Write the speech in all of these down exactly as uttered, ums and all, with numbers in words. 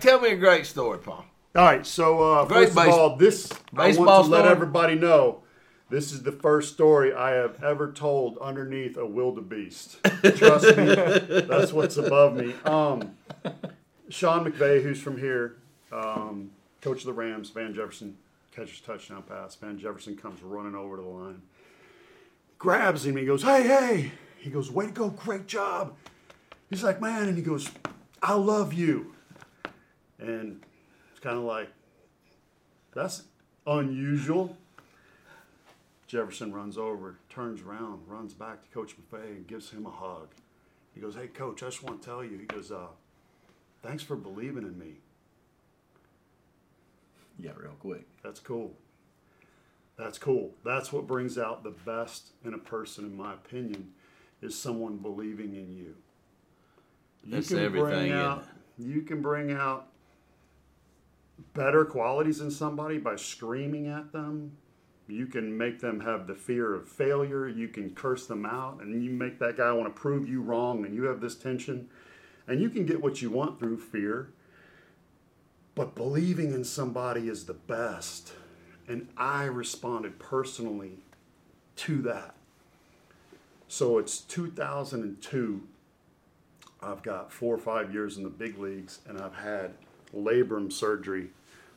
Tell me a great story, Paul. All right, so uh, first base- of all, this baseball I want to story? Let everybody know. This is the first story I have ever told underneath a wildebeest. Trust me, that's what's above me. Um, Sean McVay, who's from here, um, coach of the Rams, Van Jefferson catches touchdown pass. Van Jefferson comes running over to the line, grabs him. He goes, "Hey, hey!" He goes, "Way to go, great job." He's like, "Man," and he goes, "I love you." And it's kind of like, that's unusual. Jefferson runs over, turns around, runs back to Coach McVay and gives him a hug. He goes, "Hey, Coach, I just want to tell you." He goes, uh, "Thanks for believing in me." Yeah, real quick. That's cool. That's cool. That's what brings out the best in a person, in my opinion, is someone believing in you. You That's can everything. Bring out, you can bring out better qualities in somebody by screaming at them. You can make them have the fear of failure. You can curse them out, and you make that guy want to prove you wrong, and you have this tension. And you can get what you want through fear. But believing in somebody is the best. And I responded personally to that. So it's two thousand two. I've got four or five years in the big leagues, and I've had labrum surgery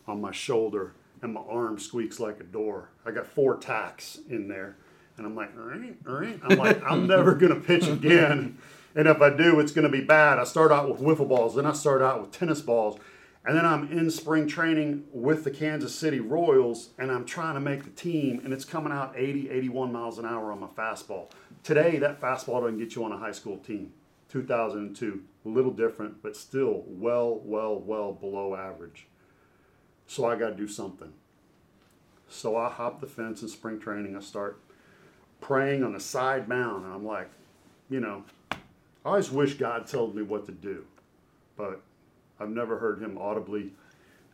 on my shoulder, and my arm squeaks like a door. I got four tacks in there, and I'm like, all right, all right. I'm like, I'm never going to pitch again, and if I do, it's going to be bad. I start out with wiffle balls, then I start out with tennis balls, and then I'm in spring training with the Kansas City Royals, and I'm trying to make the team, and it's coming out eighty, eighty-one miles an hour on my fastball. Today, that fastball doesn't get you on a high school team. two thousand two, a little different, but still well, well, well below average. So I got to do something. So I hop the fence in spring training. I start praying on the side mound. And I'm like, you know, I always wish God told me what to do. But I've never heard him audibly,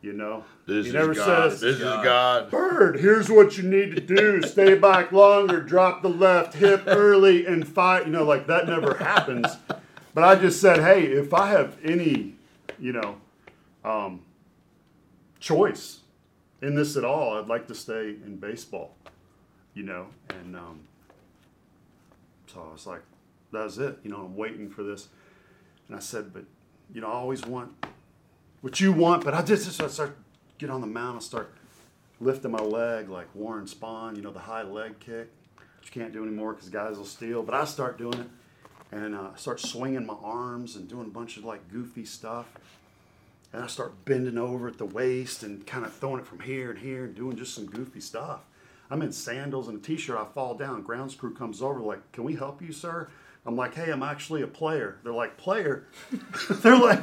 you know. This he never is God. Says, this is God. Bird, here's what you need to do. Stay back longer. Drop the left hip early and fight. You know, like that never happens. But I just said, hey, if I have any, you know, um, choice in this at all, I'd like to stay in baseball, you know, and um, so I was like, that's it, you know, I'm waiting for this, and I said, but, you know, I always want what you want, but I just, just I start get on the mound, I start lifting my leg like Warren Spahn, you know, the high leg kick, which you can't do anymore because guys will steal, but I start doing it, and uh, I start swinging my arms and doing a bunch of, like, goofy stuff. And I start bending over at the waist and kind of throwing it from here and here and doing just some goofy stuff. I'm in sandals and a t-shirt. I fall down. Grounds crew comes over like, "Can we help you, sir?" I'm like, "Hey, I'm actually a player." They're like, "Player?" They're like,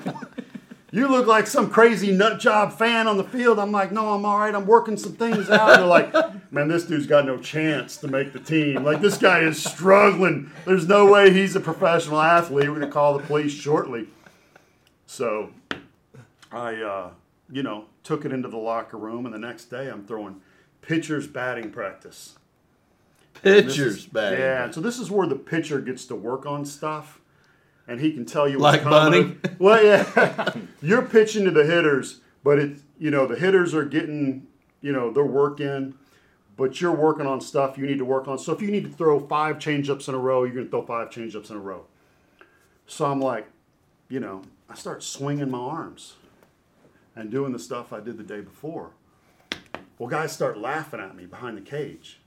"You look like some crazy nut job fan on the field." I'm like, "No, I'm all right. I'm working some things out." And they're like, "Man, this dude's got no chance to make the team. Like, this guy is struggling. There's no way he's a professional athlete. We're going to call the police shortly." So I, uh, you know, took it into the locker room, and the next day I'm throwing pitcher's batting practice. Pitcher's batting. Yeah, so this is where the pitcher gets to work on stuff, and he can tell you what's coming. Like Bunny? Well, yeah. You're pitching to the hitters, but, it's, you know, the hitters are getting, you know, their work in, but you're working on stuff you need to work on. So if you need to throw five changeups in a row, you're going to throw five changeups in a row. So I'm like, you know, I start swinging my arms and doing the stuff I did the day before. Well, guys start laughing at me behind the cage.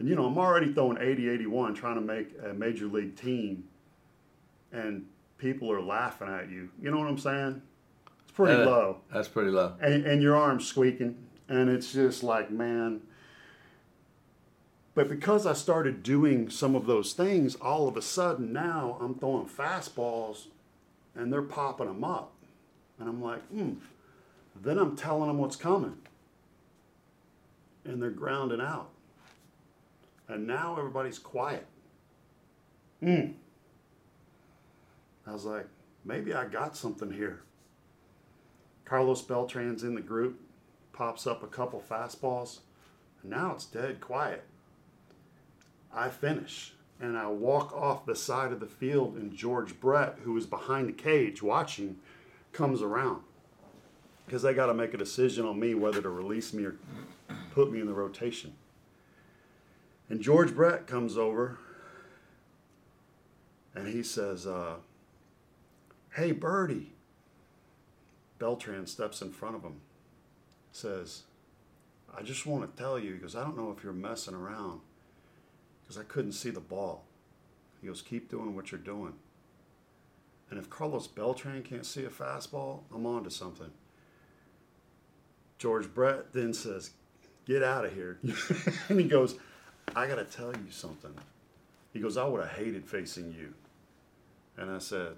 And, you know, I'm already throwing eighty, eighty-one, trying to make a major league team, and people are laughing at you. You know what I'm saying? It's pretty uh, low. That's pretty low. And, and your arm's squeaking, and it's just like, man. But because I started doing some of those things, all of a sudden now I'm throwing fastballs, and they're popping them up. And I'm like, hmm. Then I'm telling them what's coming. And they're grounding out. And now everybody's quiet. Mm. I was like, maybe I got something here. Carlos Beltran's in the group, pops up a couple fastballs, and now it's dead quiet. I finish, and I walk off the side of the field, and George Brett, who was behind the cage watching, comes around. because they got to make a decision on me whether to release me or put me in the rotation. And George Brett comes over, and he says, uh, hey, Birdie. Beltran steps in front of him, says, I just want to tell you, he goes, I don't know if you're messing around, because I couldn't see the ball. He goes, keep doing what you're doing. And if Carlos Beltran can't see a fastball, I'm on to something. George Brett then says, get out of here. And he goes, I got to tell you something. He goes, I would have hated facing you. And I said,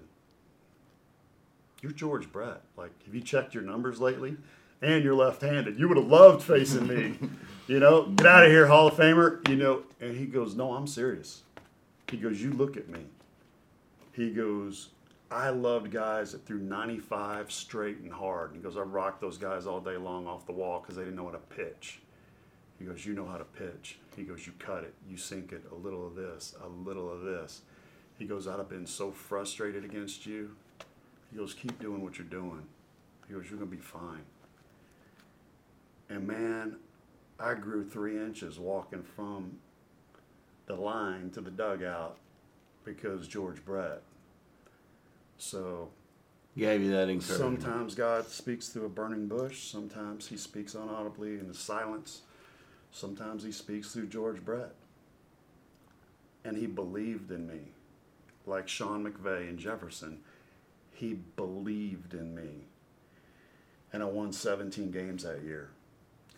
you're George Brett. Like, have you checked your numbers lately? And you're left-handed. You would have loved facing me. You know, get out of here, Hall of Famer. You know, and he goes, no, I'm serious. He goes, you look at me. He goes, I loved guys that threw ninety-five straight and hard. And he goes, I rocked those guys all day long off the wall because they didn't know how to pitch. He goes, you know how to pitch. He goes, you cut it, you sink it, a little of this, a little of this. He goes, I'd have been so frustrated against you. He goes, keep doing what you're doing. He goes, you're going to be fine. And man, I grew three inches walking from the line to the dugout because George Brett. So gave you that encouragement. Sometimes God speaks through a burning bush. Sometimes he speaks unaudibly in the silence. Sometimes he speaks through George Brett. And he believed in me. Like Sean McVay and Jefferson, he believed in me. And I won seventeen games that year.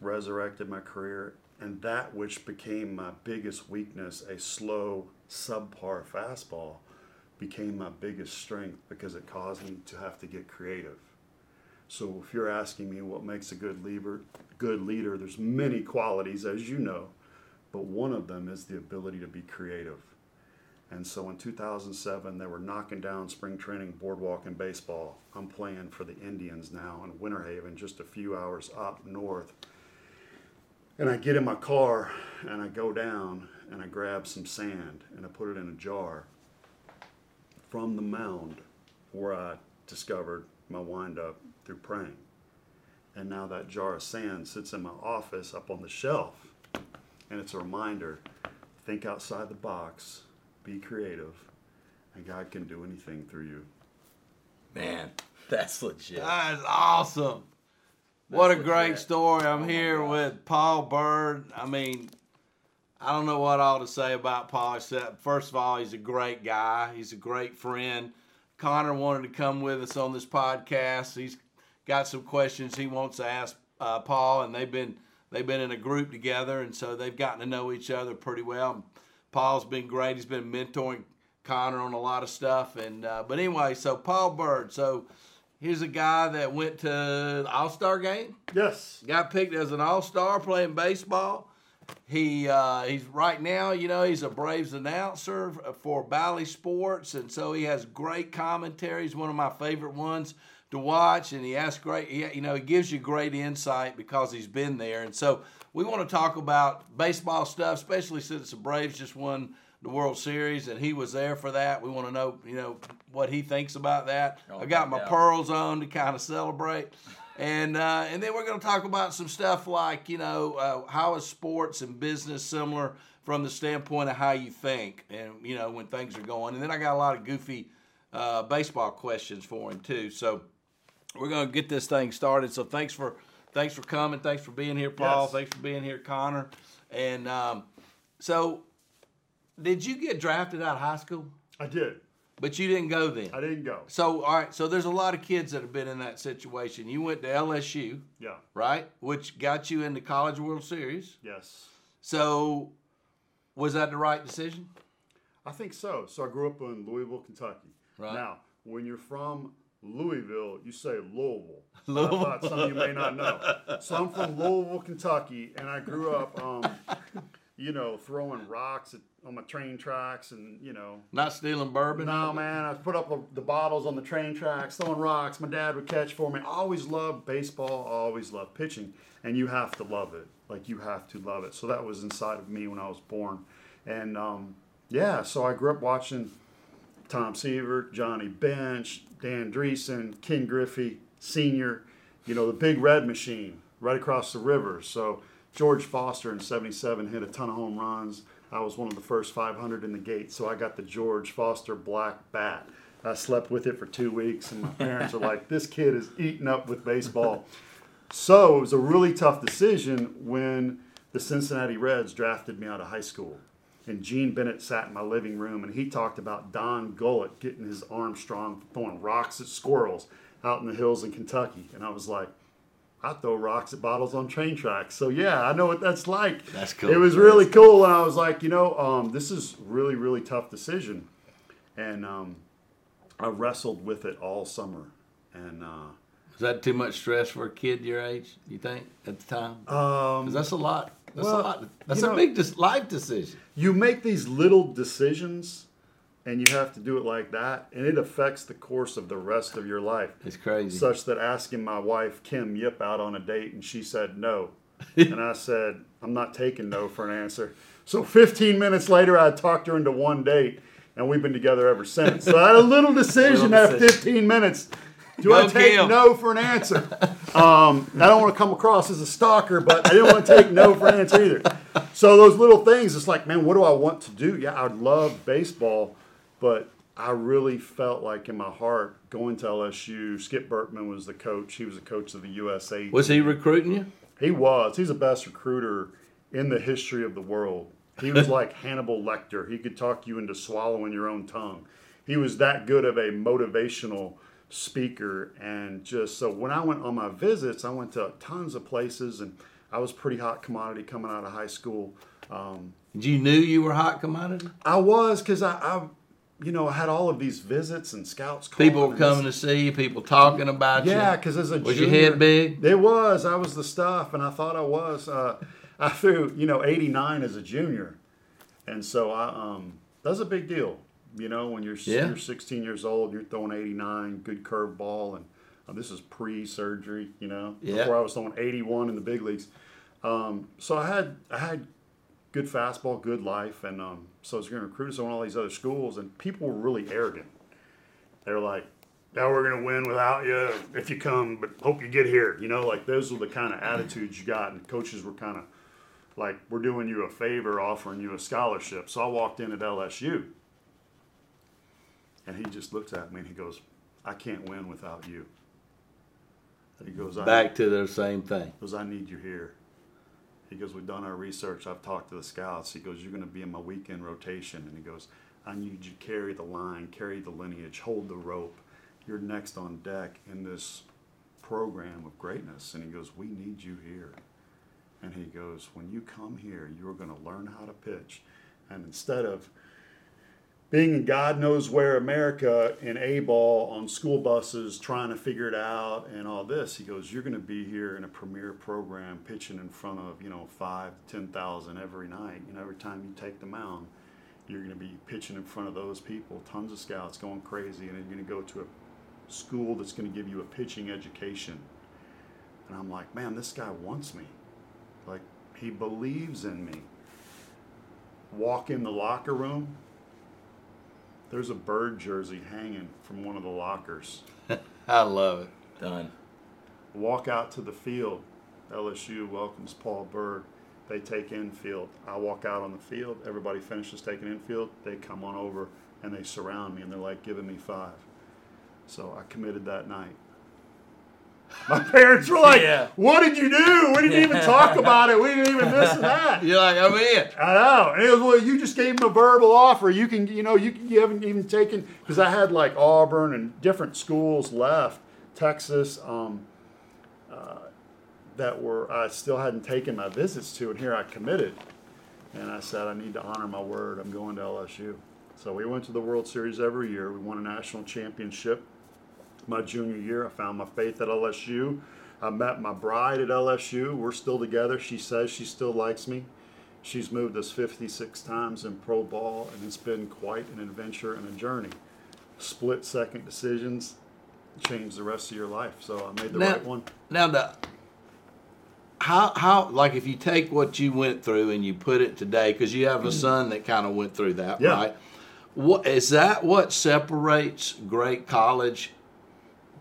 Resurrected my career. And that which became my biggest weakness, a slow, subpar fastball, became my biggest strength because it caused me to have to get creative. So if you're asking me what makes a good leader, good leader, there's many qualities, as you know, but one of them is the ability to be creative. And so in two thousand seven, they were knocking down spring training boardwalk and baseball. I'm playing for the Indians now in Winter Haven, just a few hours up north. And I get in my car, and I go down, and I grab some sand, and I put it in a jar from the mound where I discovered my windup through praying. And now that jar of sand sits in my office up on the shelf, and it's a reminder, think outside the box, be creative, and God can do anything through you. Man, that's legit. That's awesome. That's what a legit. Great story. I'm oh here with Paul Byrd. I mean, I don't know what all to say about Paul, except first of all, he's a great guy. He's a great friend. Connor wanted to come with us on this podcast. He's got some questions he wants to ask uh, Paul, and they've been they've been in a group together, and so they've gotten to know each other pretty well. And Paul's been great. He's been mentoring Connor on a lot of stuff, and uh, but anyway, so Paul Byrd. So here's a guy that went to the All-Star game. Yes, got picked as an All-Star playing baseball. He uh, he's right now, you know, he's a Braves announcer for Bally Sports, and so he has great commentary. He's one of my favorite ones to watch, and he asks great, he, you know, he gives you great insight because he's been there. And so we want to talk about baseball stuff, especially since the Braves just won the World Series and he was there for that. We want to know, you know, what he thinks about that. Oh, I got my yeah. pearls on to kind of celebrate. And uh, and then we're going to talk about some stuff like, you know, uh, how is sports and business similar from the standpoint of how you think and, you know, when things are going. And then I got a lot of goofy uh, baseball questions for him, too. So we're going to get this thing started. So thanks for thanks for coming. Thanks for being here, Paul. Yes. Thanks for being here, Connor. And um, so did you get drafted out of high school? I did. But you didn't go then. I didn't go. So, all right, so there's a lot of kids that have been in that situation. You went to L S U. Yeah. Right? Which got you into College World Series. Yes. So, was that the right decision? I think so. So, I grew up in Louisville, Kentucky. Right. Now, when you're from Louisville, you say Louisville. Louisville. I thought some of you may not know. So, I'm from Louisville, Kentucky, and I grew up, um, you know, throwing rocks at on my train tracks and, you know. Not stealing bourbon? No, man. I put up the bottles on the train tracks, throwing rocks. My dad would catch for me. I always loved baseball. I always loved pitching. And you have to love it. Like, you have to love it. So that was inside of me when I was born. And, um, yeah, so I grew up watching Tom Seaver, Johnny Bench, Dan Driessen, Ken Griffey Senior, you know, the Big Red Machine right across the river. So George Foster in seventy-seven hit a ton of home runs. I was one of the first five hundred in the gate, so I got the George Foster black bat. I slept with it for two weeks, and my parents are like, this kid is eaten up with baseball. So it was a really tough decision when the Cincinnati Reds drafted me out of high school. And Gene Bennett sat in my living room, and he talked about Don Gullett getting his arm strong, throwing rocks at squirrels out in the hills in Kentucky. And I was like, I throw rocks at bottles on train tracks. So, yeah, I know what that's like. That's cool. It was really cool. And I was like, you know, um, this is really, really tough decision. And um, I wrestled with it all summer. And uh, was that too much stress for a kid your age, you think, at the time? Because um, that's a lot. That's well, a lot. That's a know, big dis- life decision. You make these little decisions, and you have to do it like that, and it affects the course of the rest of your life. It's crazy. Such that asking my wife, Kim Yip, out on a date, and she said no. And I said, I'm not taking no for an answer. So fifteen minutes later, I talked her into one date, and we've been together ever since. So I had a little decision at fifteen minutes. Do Go I take Kim. No for an answer? Um, I don't want to come across as a stalker, but I didn't want to take no for an answer either. So those little things, it's like, man, what do I want to do? Yeah, I love baseball, but I really felt like in my heart going to L S U, Skip Berkman was the coach. He was the coach of the U S A. Was he recruiting you? He was. He's the best recruiter in the history of the world. He was like Hannibal Lecter. He could talk you into swallowing your own tongue. He was that good of a motivational speaker. And just so when I went on my visits, I went to tons of places, and I was pretty hot commodity coming out of high school. Um, you knew you were hot commodity? I was, because I, I, you know, I had all of these visits and scouts. People were coming to see you, people talking about you. Yeah, because as a junior. Was your head big? It was. I was the stuff, and I thought I was. Uh, I threw, you know, eighty-nine as a junior. And so I um, that's a big deal. You know, when you're, yeah. you're sixteen years old, you're throwing eighty-nine, good curveball, and uh, this is pre-surgery, you know, yeah. before I was throwing eighty-one in the big leagues. Um, so I had I had good fastball, good life, and um, so I was going to recruit us on all these other schools, and people were really arrogant. They were like, now we're going to win without you if you come, but hope you get here. You know, like those were the kind of attitudes you got, and coaches were kind of like, we're doing you a favor, offering you a scholarship. So I walked in at L S U. And he just looks at me and he goes, I can't win without you. He goes, I Back to the same thing. He goes, I need you here. He goes, we've done our research. I've talked to the scouts. He goes, you're going to be in my weekend rotation. And he goes, I need you to carry the line, carry the lineage, hold the rope. You're next on deck in this program of greatness. And he goes, we need you here. And he goes, when you come here, you're going to learn how to pitch. And instead of being in God knows where America in A-ball on school buses trying to figure it out and all this. He goes, you're going to be here in a premier program pitching in front of, you know, five to ten thousand every night. You know, every time you take the mound, you're going to be pitching in front of those people, tons of scouts going crazy, and then you're going to go to a school that's going to give you a pitching education. And I'm like, man, this guy wants me. Like, he believes in me. Walk in the locker room. There's a Bird jersey hanging from one of the lockers. I love it. Done. Walk out to the field. L S U welcomes Paul Byrd. They take infield. I walk out on the field. Everybody finishes taking infield. They come on over, and they surround me, and they're like giving me five. So I committed that night. My parents were like, yeah. What did you do? We didn't even talk about it. We didn't even this and that. You're like, I'm in. I know. And it was, well, you just gave them a verbal offer. You can, you know, you, you haven't even taken, because I had like Auburn and different schools left, Texas, um, uh, that were, I still hadn't taken my visits to, and here I committed. And I said, I need to honor my word. I'm going to L S U. So we went to the World Series every year. We won a national championship. My junior year, I found my faith at L S U. I met my bride at L S U. We're still together. She says she still likes me. She's moved us fifty-six times in pro ball, and it's been quite an adventure and a journey. Split-second decisions change the rest of your life, so I made the now, right one. Now, the, how, how, like if you take what you went through and you put it today, because you have a son that kind of went through that, yeah. right? What, is that what separates great college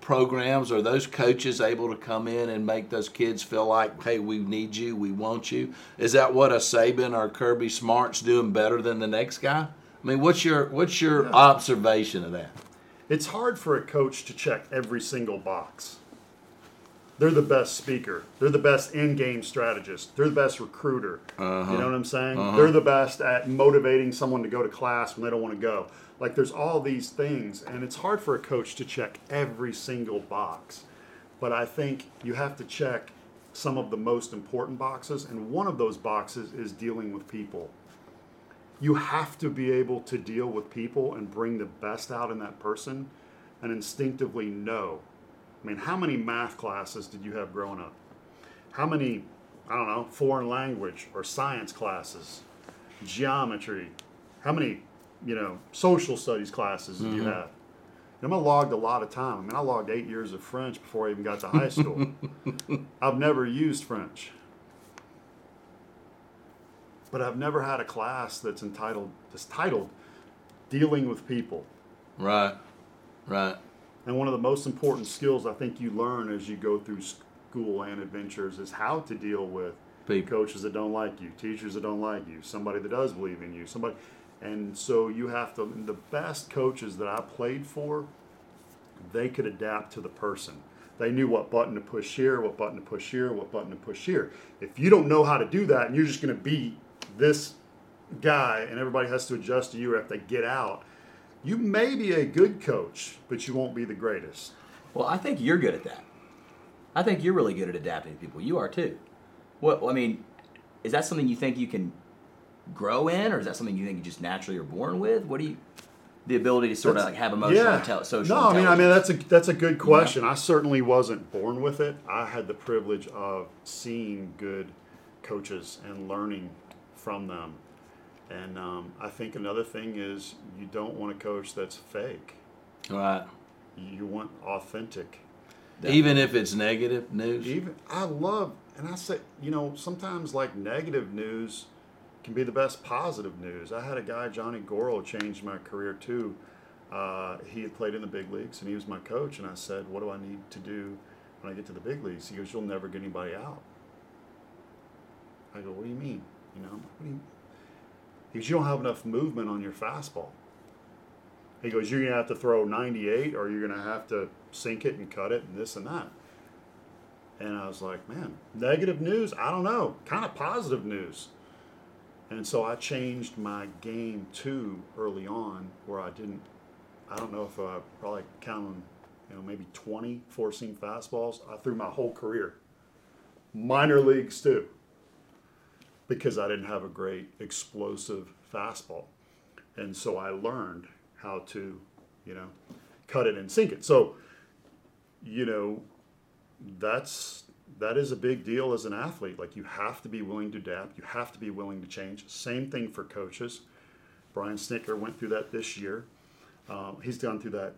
programs, are those coaches able to come in and make those kids feel like, hey, we need you, we want you? Is that what a Saban or Kirby Smart's doing better than the next guy? I mean, what's your what's your yeah. observation of that? It's hard for a coach to check every single box. They're the best speaker. They're the best in-game strategist. They're the best recruiter. Uh-huh. You know what I'm saying? Uh-huh. They're the best at motivating someone to go to class when they don't want to go. Like, there's all these things, and it's hard for a coach to check every single box. But I think you have to check some of the most important boxes, and one of those boxes is dealing with people. You have to be able to deal with people and bring the best out in that person and instinctively know. I mean, how many math classes did you have growing up? How many, I don't know, foreign language or science classes, geometry? How many, you know, social studies classes did mm-hmm. you have? And I logged a lot of time. I mean, I logged eight years of French before I even got to high school. I've never used French. But I've never had a class that's entitled, that's titled Dealing with People. Right, right. And one of the most important skills I think you learn as you go through school and adventures is how to deal with people. Coaches that don't like you, teachers that don't like you, somebody that does believe in you, somebody. And so you have to, the best coaches that I played for, they could adapt to the person. They knew what button to push here, what button to push here, what button to push here. If you don't know how to do that and you're just going to be this guy and everybody has to adjust to you or have to get out, you may be a good coach, but you won't be the greatest. Well, I think you're good at that. I think you're really good at adapting to people. You are too. Well, I mean, is that something you think you can grow in, or is that something you think you just naturally are born with? What do you, the ability to sort that's, of like have emotional, yeah. intel- social no, intelligence? No, I mean, I mean that's a that's a good question. Yeah. I certainly wasn't born with it. I had the privilege of seeing good coaches and learning from them. And um, I think another thing is you don't want a coach that's fake. Right. You want authentic. Definitely. Even if it's negative news? Even I love, and I say, you know, sometimes like negative news can be the best positive news. I had a guy, Johnny Goro, changed my career too. Uh, he had played in the big leagues, and he was my coach. And I said, what do I need to do when I get to the big leagues? He goes, you'll never get anybody out. I go, what do you mean? You know, what do you mean? Because you don't have enough movement on your fastball. He goes, you're going to have to throw ninety-eight or you're going to have to sink it and cut it and this and that. And I was like, man, negative news? I don't know. Kind of positive news. And so I changed my game too early on where I didn't, I don't know if I probably counted, you know, maybe twenty four-seam fastballs. I threw my whole career. Minor leagues too. Because I didn't have a great explosive fastball. And so I learned how to, you know, cut it and sink it. So, you know, that's that is a big deal as an athlete. Like, you have to be willing to adapt. You have to be willing to change. Same thing for coaches. Brian Snitker went through that this year. Um, he's gone through that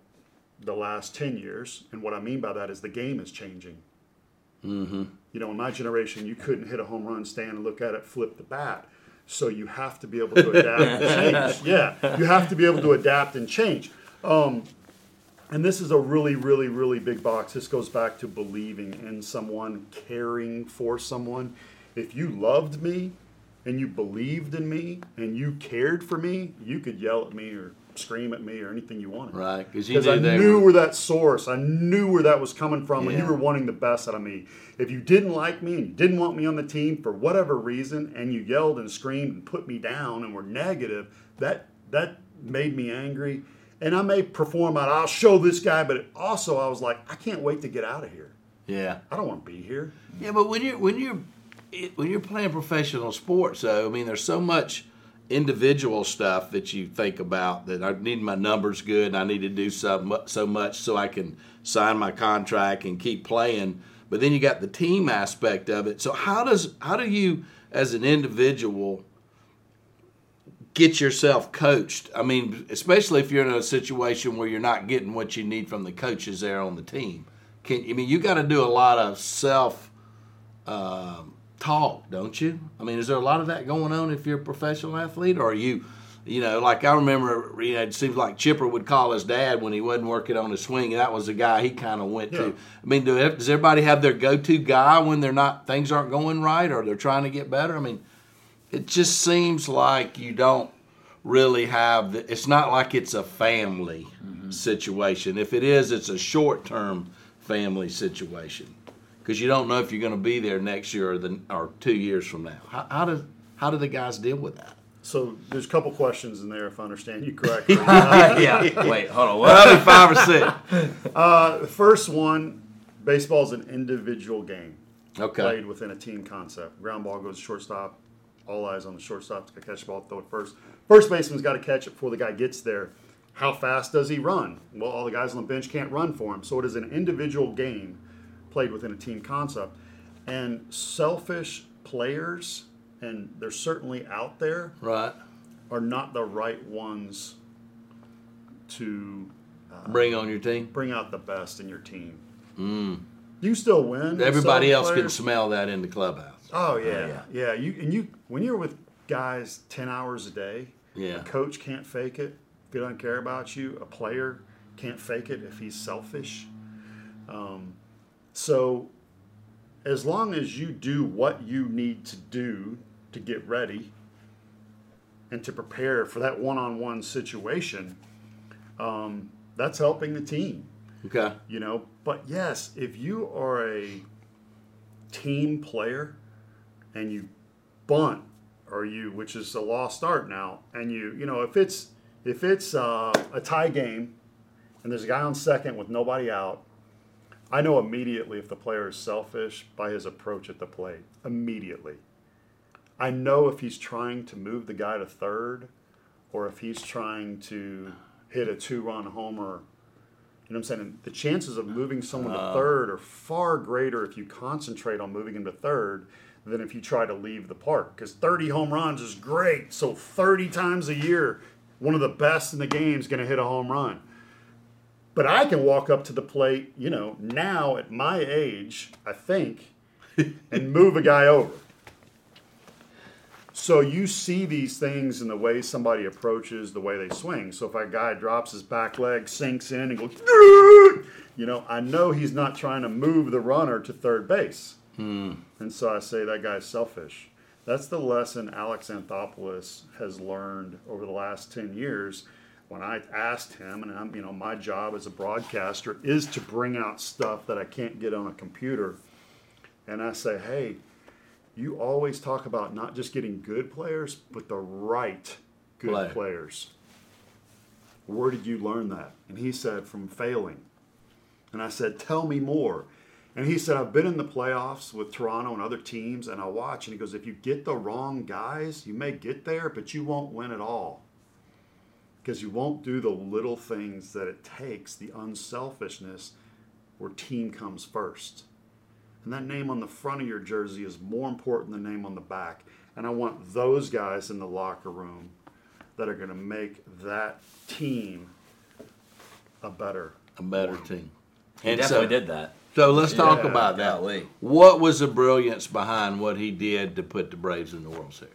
the last ten years. And what I mean by that is the game is changing. Mm-hmm. You know, in my generation, you couldn't hit a home run, stand and look at it, flip the bat. So you have to be able to adapt and change. Yeah, you have to be able to adapt and change. Um, and this is a really, really, really big box. This goes back to believing in someone, caring for someone. If you loved me and you believed in me and you cared for me, you could yell at me or scream at me or anything you wanted. Right, because you knew I they knew were... where that source, I knew where that was coming from, yeah. and you were wanting the best out of me. If you didn't like me and you didn't want me on the team for whatever reason, and you yelled and screamed and put me down and were negative, that that made me angry. And I may perform out, I'll show this guy, but it also I was like, I can't wait to get out of here. Yeah, I don't want to be here. Yeah, but when you when you when you're playing professional sports, though, I mean, there's so much individual stuff that you think about, that I need my numbers good and I need to do so, so much so I can sign my contract and keep playing. But then you got the team aspect of it. So how does how do you as an individual get yourself coached? I mean, especially if you're in a situation where you're not getting what you need from the coaches there on the team. Can I mean you got to do a lot of self um, talk, don't you? I mean, is there a lot of that going on if you're a professional athlete, or are you you know, like I remember, you know, it seems like Chipper would call his dad when he wasn't working on his swing, and that was the guy he kind of went yeah. to. I mean, do, does everybody have their go-to guy when they're not things aren't going right or they're trying to get better? I mean, it just seems like you don't really have the, it's not like it's a family mm-hmm. situation. If it is, it's a short-term family situation because you don't know if you're going to be there next year or, the, or two years from now. How, how do how do the guys deal with that? So there's a couple questions in there, if I understand you correctly. Uh, yeah. Wait, hold on. What? Five or six. Uh, the first one, baseball is an individual game. Okay. Played within a team concept. Ground ball goes to shortstop. All eyes on the shortstop to catch the ball, throw it first. First baseman's got to catch it before the guy gets there. How fast does he run? Well, all the guys on the bench can't run for him. So it is an individual game played within a team concept. And selfish players, and they're certainly out there, right, are not the right ones to uh, bring on your team. Bring out the best in your team. Mm. You still win. Everybody else players. Can smell that in the clubhouse. Oh yeah, oh, yeah. yeah. You and you when you're with guys ten hours a day. Yeah. A coach can't fake it if he doesn't care about you. A player can't fake it if he's selfish. Um, so. As long as you do what you need to do to get ready and to prepare for that one-on-one situation, um, that's helping the team. Okay. You know, but yes, if you are a team player and you bunt or you, which is a lost art now, and you, you know, if it's if it's uh, a tie game and there's a guy on second with nobody out. I know immediately if the player is selfish by his approach at the plate. Immediately. I know if he's trying to move the guy to third or if he's trying to hit a two-run homer. You know what I'm saying? The chances of moving someone to third are far greater if you concentrate on moving him to third than if you try to leave the park. Because thirty home runs is great. So thirty times a year, one of the best in the game is going to hit a home run. But I can walk up to the plate, you know, now at my age, I think, and move a guy over. So you see these things in the way somebody approaches, the way they swing. So if a guy drops his back leg, sinks in, and goes, you know, I know he's not trying to move the runner to third base. Hmm. And so I say that guy's selfish. That's the lesson Alex Anthopoulos has learned over the last ten years. When I asked him, and I'm, you know, my job as a broadcaster is to bring out stuff that I can't get on a computer, and I say, hey, you always talk about not just getting good players, but the right good Play. players. Where did you learn that? And he said, from failing. And I said, tell me more. And he said, I've been in the playoffs with Toronto and other teams, and I watch, and he goes, if you get the wrong guys, you may get there, but you won't win at all. Because you won't do the little things that it takes, the unselfishness where team comes first. And that name on the front of your jersey is more important than the name on the back. And I want those guys in the locker room that are going to make that team a better A better one. team. He and definitely so, did that. So let's talk yeah, about that. Golly. What was the brilliance behind what he did to put the Braves in the World Series?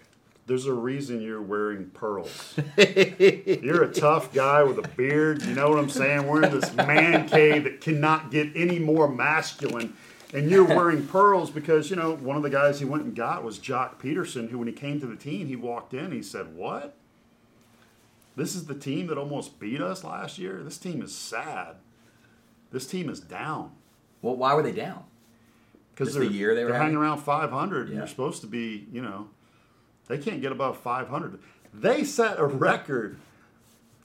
There's a reason you're wearing pearls. You're a tough guy with a beard. You know what I'm saying? We're in this man cave that cannot get any more masculine. And you're wearing pearls because, you know, one of the guys he went and got was Jock Peterson, who when he came to the team, he walked in and he said, what? This is the team that almost beat us last year? This team is sad. This team is down. Well, why were they down? Because they're, the year they were they're hanging around five hundred, yeah. and you're supposed to be, you know, they can't get above five hundred. They set a record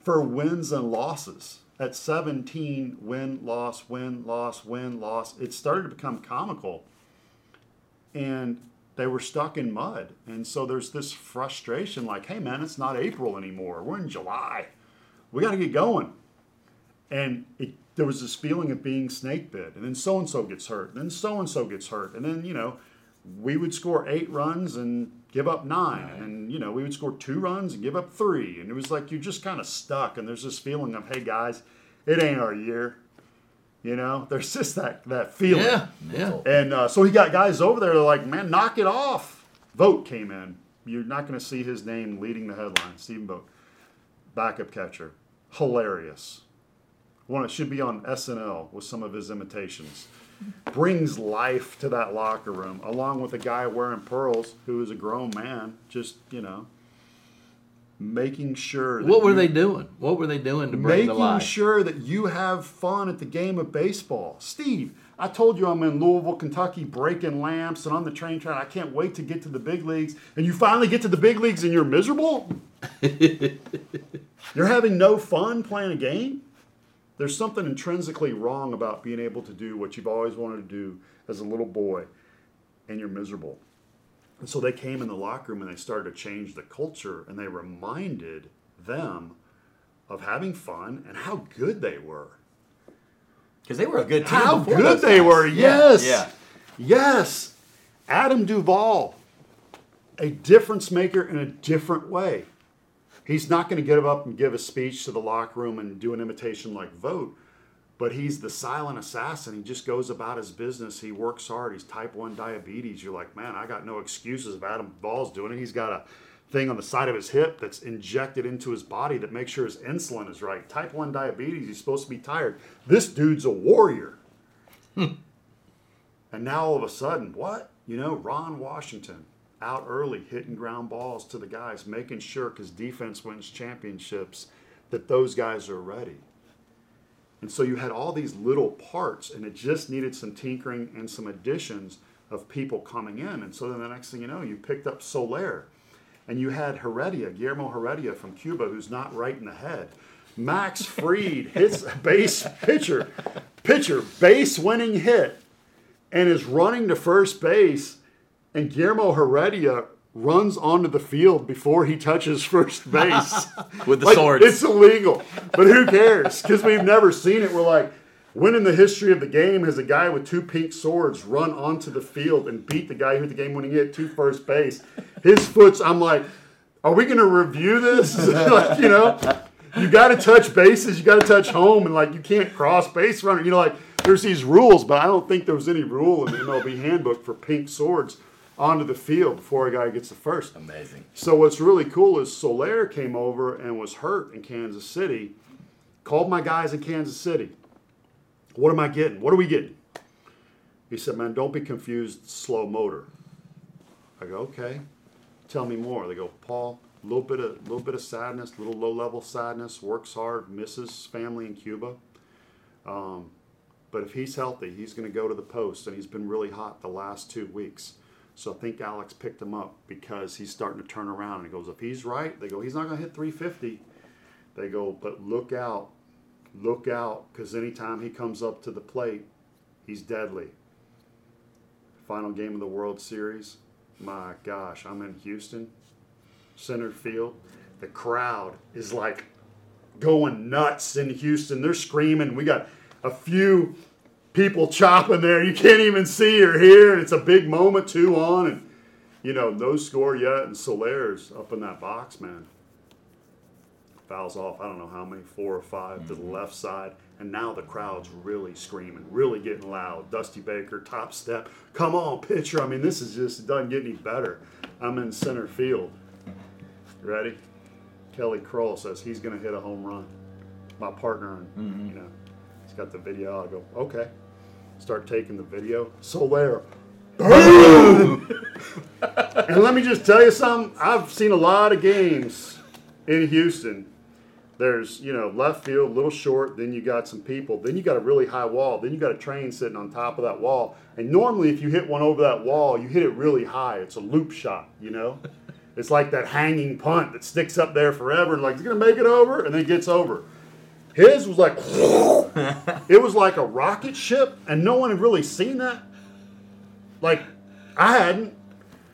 for wins and losses at seventeen, win, loss, win, loss, win, loss. It started to become comical, and they were stuck in mud. And so there's this frustration like, hey, man, it's not April anymore. We're in July. We got to get going. And it, there was this feeling of being snake bit, and then so-and-so gets hurt, and then so-and-so gets hurt, and then, you know, we would score eight runs and give up nine. Right. And, you know, we would score two runs and give up three. And it was like you're just kind of stuck. And there's this feeling of, hey, guys, it ain't our year. You know, there's just that, that feeling. Yeah, yeah. And uh, so he got guys over there that are like, man, knock it off. Vogt came in. You're not going to see his name leading the headline, Stephen Vogt. backup catcher. Hilarious. One that should be on S N L with some of his imitations. Brings life to that locker room, along with a guy wearing pearls who is a grown man, just, you know, making sure that... What were they doing? What were they doing to bring the life? Making sure that you have fun at the game of baseball. Steve, I told you I'm in Louisville, Kentucky, breaking lamps and on the train track. I can't wait to get to the big leagues. And you finally get to the big leagues and you're miserable? You're having no fun playing a game? There's something intrinsically wrong about being able to do what you've always wanted to do as a little boy, and you're miserable. And so they came in the locker room and they started to change the culture, and they reminded them of having fun and how good they were. Because they were a good team. How good they were, yes. Yeah. Yes. Adam Duvall, a difference maker in a different way. He's not going to get up and give a speech to the locker room and do an imitation like vote, but he's the silent assassin. He just goes about his business. He works hard. He's type one diabetes. You're like, man, I got no excuses if Adam Duvall's doing it. He's got a thing on the side of his hip that's injected into his body that makes sure his insulin is right. Type one diabetes, he's supposed to be tired. This dude's a warrior. Hmm. And now all of a sudden, what? You know, Ron Washington. Out early, hitting ground balls to the guys, making sure, because defense wins championships, that those guys are ready. And so you had all these little parts, and it just needed some tinkering and some additions of people coming in. And so then the next thing you know, you picked up Soler, and you had Heredia, Guillermo Heredia from Cuba, who's not right in the head. Max Fried hits a base pitcher, pitcher, base-winning hit, and is running to first base. And Guillermo Heredia runs onto the field before he touches first base. With the like, swords. It's illegal. But who cares? Because we've never seen it. We're like, when in the history of the game has a guy with two pink swords run onto the field and beat the guy who hit the game-winning hit to first base? His foot's, I'm like, are we going to review this? Like, you know, you got to touch bases. You got to touch home. And, like, you can't cross base runner. You know, like, there's these rules. But I don't think there was any rule in the M L B handbook for pink swords onto the field before a guy gets the first. Amazing. So what's really cool is Soler came over and was hurt in Kansas City, called my guys in Kansas City. What am I getting? What are we getting? He said, man, don't be confused, slow motor. I go, okay, tell me more. They go, Paul, a little bit of, little bit of sadness, a little low-level sadness, works hard, misses family in Cuba. Um, but if he's healthy, he's going to go to the post, and he's been really hot the last two weeks. So I think Alex picked him up because he's starting to turn around. And he goes, if he's right, they go, he's not going to hit three fifty. They go, but look out. Look out, because anytime he comes up to the plate, he's deadly. Final game of the World Series. My gosh, I'm in Houston, center field. The crowd is like going nuts in Houston. They're screaming. We got a few people chopping there. You can't even see or hear. And it's a big moment, two on. And, you know, no score yet. And Soler's up in that box, man. Fouls off, I don't know how many, four or five mm-hmm. to the left side. And now the crowd's really screaming, really getting loud. Dusty Baker, top step. Come on, pitcher. I mean, this is just, it doesn't get any better. I'm in center field. Ready? Kelly Kroll says he's going to hit a home run. My partner, mm-hmm. you know, he's got the video. I go, okay. Start taking the video. Soler. Boom! And let me just tell you something. I've seen a lot of games in Houston. There's, you know, left field, little short. Then you got some people. Then you got a really high wall. Then you got a train sitting on top of that wall. And normally if you hit one over that wall, you hit it really high. It's a loop shot, you know. It's like that hanging punt that sticks up there forever. And like, it's going to make it over. And then it gets over. His was like, it was like a rocket ship, and no one had really seen that. Like, I hadn't.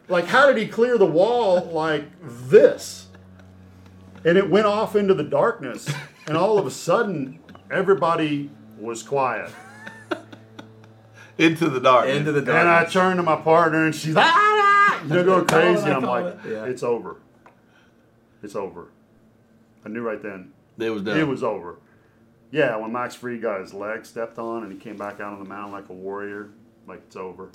Like, how did he clear the wall like this? And it went off into the darkness, and all of a sudden, everybody was quiet. Into the dark. Into the dark. And I turned to my partner, and she's like, ah, ah! You know, going crazy. I'm like, yeah. It's over. It's over. I knew right then. It was done. It was over. Yeah, when Max Fried got his leg stepped on and he came back out on the mound like a warrior, like it's over.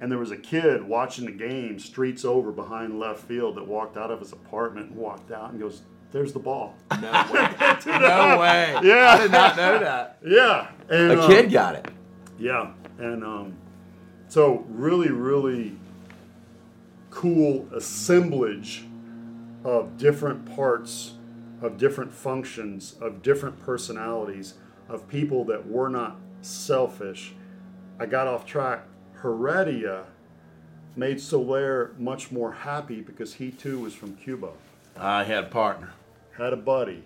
And there was a kid watching the game streets over behind left field that walked out of his apartment and walked out and goes, there's the ball. No way. No way. Yeah. I did not know that. Yeah. And, a kid um, got it. Yeah. And um, so really, really cool assemblage of different parts, of different functions, of different personalities, of people that were not selfish. I got off track. Heredia made Soler much more happy because he too was from Cuba. I had a partner. Had a buddy,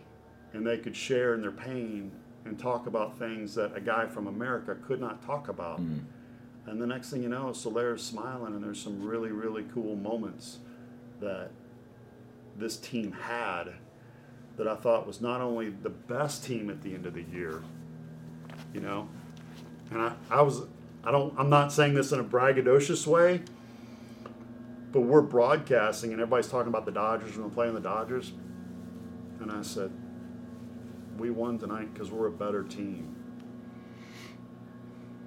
and they could share in their pain and talk about things that a guy from America could not talk about. Mm. And the next thing you know, Soler is smiling, and there's some really, really cool moments that this team had that I thought was not only the best team at the end of the year, you know, and I, I was, I don't, I'm not saying this in a braggadocious way, but we're broadcasting and everybody's talking about the Dodgers and we're playing the Dodgers. And I said, we won tonight because we're a better team.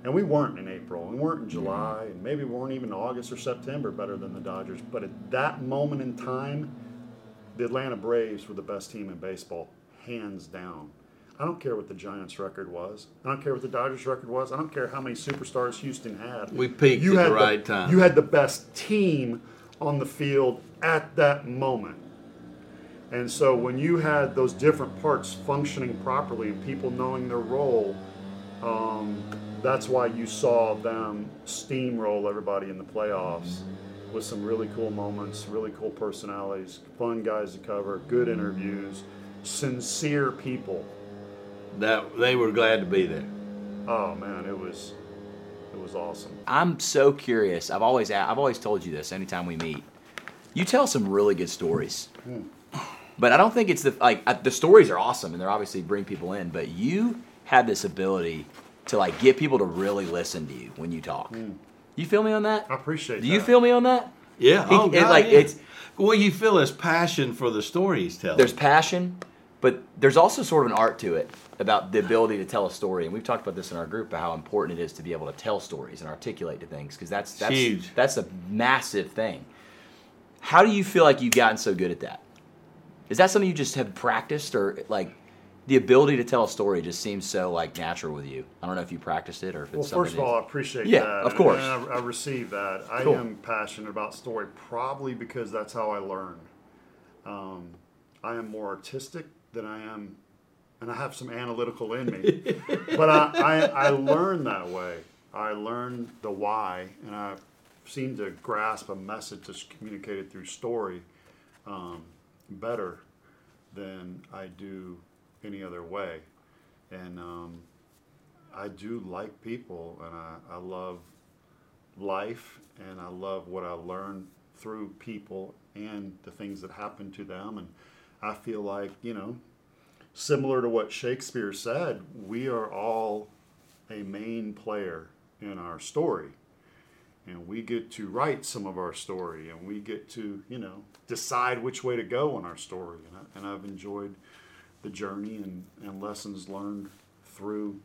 And we weren't in April, we weren't in July, and maybe we weren't even August or September better than the Dodgers. But at that moment in time, the Atlanta Braves were the best team in baseball, hands down. I don't care what the Giants' record was. I don't care what the Dodgers' record was. I don't care how many superstars Houston had. We peaked at the right time. You had the best team on the field at that moment. And so when you had those different parts functioning properly and people knowing their role, um, that's why you saw them steamroll everybody in the playoffs. With some really cool moments, really cool personalities, fun guys to cover, good interviews, sincere people. That they were glad to be there. Oh man, it was, it was awesome. I'm so curious. I've always, I've always told you this. Anytime we meet, you tell some really good stories. Mm. But I don't think it's the like the stories are awesome and they're obviously bring people in. But you had this ability to like get people to really listen to you when you talk. Mm. You feel me on that? I appreciate that. Do you feel me on that? Yeah. He, oh, God, it, like, yeah. It's, well, you feel his passion for the story he's telling. There's passion, but there's also sort of an art to it about the ability to tell a story. And we've talked about this in our group, about how important it is to be able to tell stories and articulate to things, because that's, that's huge. That's a massive thing. How do you feel like you've gotten so good at that? Is that something you just have practiced, or like the ability to tell a story just seems so like natural with you? I don't know if you practiced it or if it's well, something. Well, first of all, I appreciate yeah, that. Yeah, of course. And I, I receive that. I cool. am passionate about story, probably because that's how I learn. Um, I am more artistic than I am, and I have some analytical in me. But I, I, I learn that way. I learn the why, and I seem to grasp a message that's communicated through story um, better than I do any other way. And um, I do like people, and I, I love life, and I love what I learn through people and the things that happen to them. And I feel like, you know, similar to what Shakespeare said, we are all a main player in our story, and we get to write some of our story, and we get to, you know, decide which way to go on our story. And, I, and I've enjoyed the journey and, and lessons learned through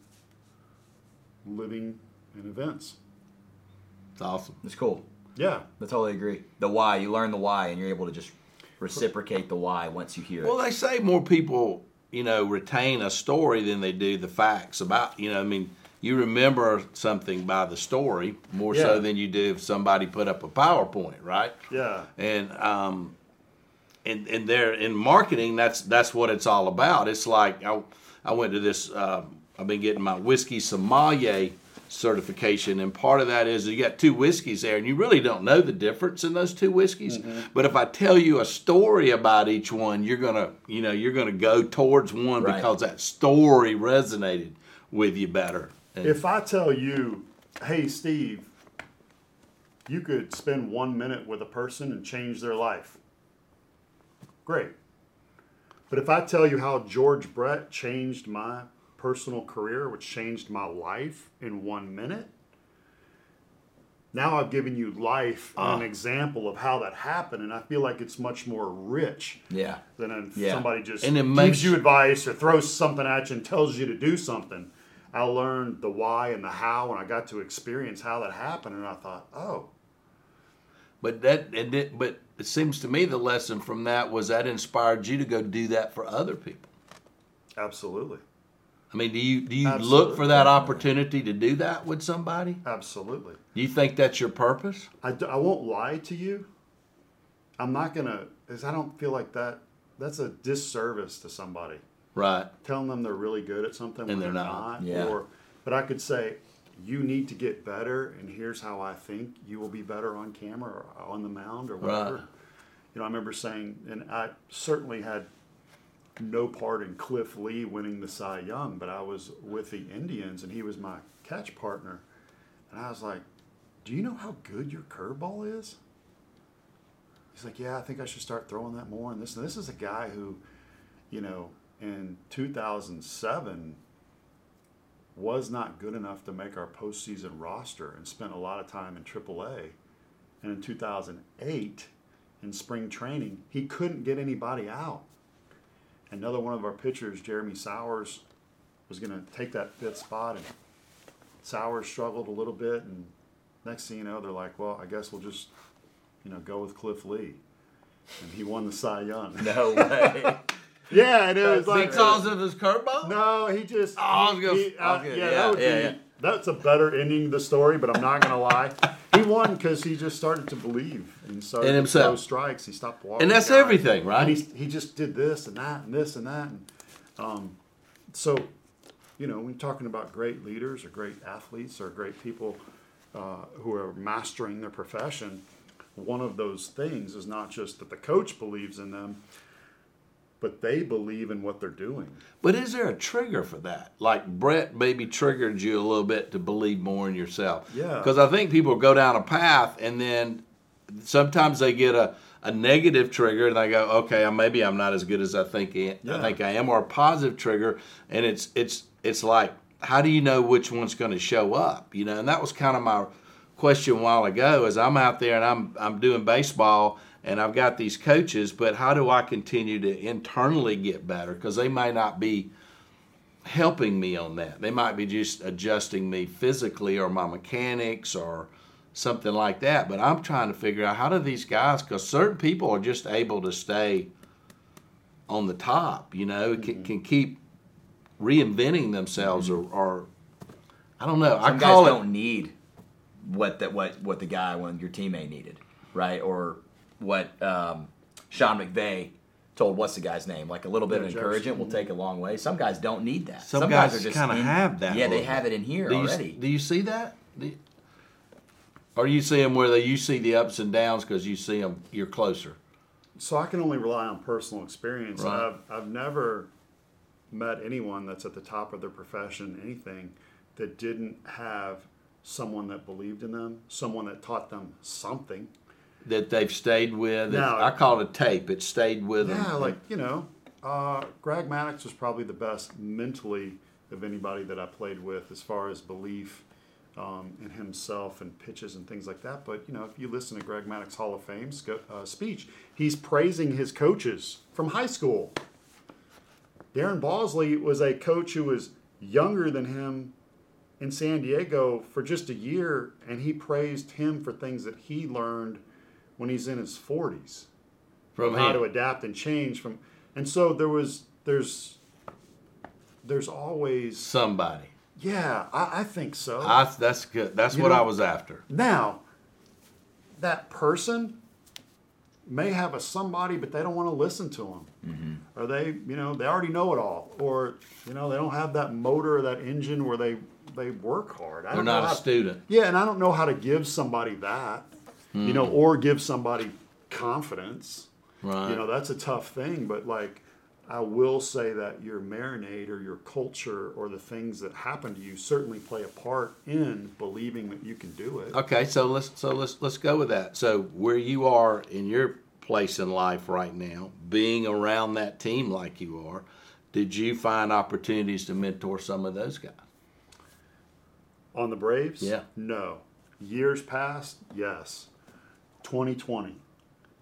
living and events. It's awesome. It's cool. Yeah. I totally agree. The why, you learn the why, and you're able to just reciprocate the why once you hear it. Well, they say more people, you know, retain a story than they do the facts about, you know, I mean, you remember something by the story more yeah. so than you do if somebody put up a PowerPoint, right? Yeah. And, um, And and there in marketing, that's that's what it's all about. It's like I, I went to this. Uh, I've been getting my whiskey sommelier certification, and part of that is you got two whiskeys there, and you really don't know the difference in those two whiskeys. Mm-hmm. But if I tell you a story about each one, you're gonna you know you're gonna go towards one right. because that story resonated with you better. And if I tell you, hey Steve, you could spend one minute with a person and change their life. Great. But if I tell you how George Brett changed my personal career, which changed my life in one minute, now I've given you life uh. an example of how that happened, and I feel like it's much more rich yeah. than if yeah. somebody just gives makes- you advice or throws something at you and tells you to do something. I learned the why and the how, and I got to experience how that happened, and I thought, oh, But that, it did, but it seems to me the lesson from that was that inspired you to go do that for other people. Absolutely. I mean, do you do you Absolutely. look for that opportunity to do that with somebody? Absolutely. Do you think that's your purpose? I, I won't lie to you. I'm not gonna, because I don't feel like that. That's a disservice to somebody. Right. Telling them they're really good at something and when they're, they're not. not. Yeah. Or, but I could say, you need to get better, and here's how I think you will be better on camera or on the mound or whatever. Right. You know, I remember saying, and I certainly had no part in Cliff Lee winning the Cy Young, but I was with the Indians, and he was my catch partner. And I was like, do you know how good your curveball is? He's like, yeah, I think I should start throwing that more. And this, and this is a guy who, you know, in two thousand seven was not good enough to make our postseason roster and spent a lot of time in triple A. And in two thousand eight, in spring training, he couldn't get anybody out. Another one of our pitchers, Jeremy Sowers, was going to take that fifth spot, and Sowers struggled a little bit. And next thing you know, they're like, well, I guess we'll just, you know, go with Cliff Lee. And he won the Cy Young. No way. Yeah, and it was like because of his curveball. No, he just. Oh, I was gonna. He, uh, okay, yeah, yeah, that would yeah, be, yeah. That's a better ending to the story, but I'm not gonna lie. He won because he just started to believe and started and to throw strikes. He stopped walking, and that's guys. everything, right? And he he just did this and that and this and that, and um, so you know, when talking about great leaders or great athletes or great people uh, who are mastering their profession, one of those things is not just that the coach believes in them, but they believe in what they're doing. But is there a trigger for that? Like Brett maybe triggered you a little bit to believe more in yourself. Yeah. Because I think people go down a path and then sometimes they get a, a negative trigger and they go, okay, maybe I'm not as good as I think I, yeah. I think I am, or a positive trigger. And it's it's it's like, how do you know which one's going to show up? You know, and that was kind of my question a while ago. Is I'm out there and I'm I'm doing baseball. And I've got these coaches, but how do I continue to internally get better? Because they might not be helping me on that. They might be just adjusting me physically or my mechanics or something like that. But I'm trying to figure out how do these guys, because certain people are just able to stay on the top, you know, mm-hmm. can, can keep reinventing themselves mm-hmm. or, or, I don't know. Some I call guys it, don't need what the, what, what the guy, when your teammate needed, right? Or... what um, Sean McVay told, what's the guy's name? Like a little bit yeah, of encouragement will take a long way. Some guys don't need that. Some, Some guys, guys are just kind of have that. Yeah, they have it in here do already. You, do you see that? Do you, or you see them where they, you see the ups and downs because you see them, you're closer. So I can only rely on personal experience. Right. I've, I've never met anyone that's at the top of their profession, anything, that didn't have someone that believed in them, someone that taught them something. That they've stayed with. Now, I call it a tape. It stayed with yeah, them. Yeah, like, you know, uh, Greg Maddux was probably the best mentally of anybody that I played with as far as belief um, in himself and pitches and things like that. But, you know, if you listen to Greg Maddux Hall of Fame uh, speech, he's praising his coaches from high school. Darren Balsley was a coach who was younger than him in San Diego for just a year, and he praised him for things that he learned when he's in his forties, from how him. to adapt and change from, and so there was there's there's always somebody. Yeah, I, I think so. I, that's good. That's you what know? I was after. Now, that person may have a somebody, but they don't want to listen to them, mm-hmm. or they, you know, they already know it all, or you know, they don't have that motor, or that engine where they they work hard. I They're don't not know a how, student. Yeah, and I don't know how to give somebody that. You know, or give somebody confidence. Right. You know, that's a tough thing. But, like, I will say that your marinade or your culture or the things that happen to you certainly play a part in believing that you can do it. Okay, so let's so let's let's go with that. So where you are in your place in life right now, being around that team like you are, did you find opportunities to mentor some of those guys? On the Braves? Yeah. No. Years passed, yes. twenty twenty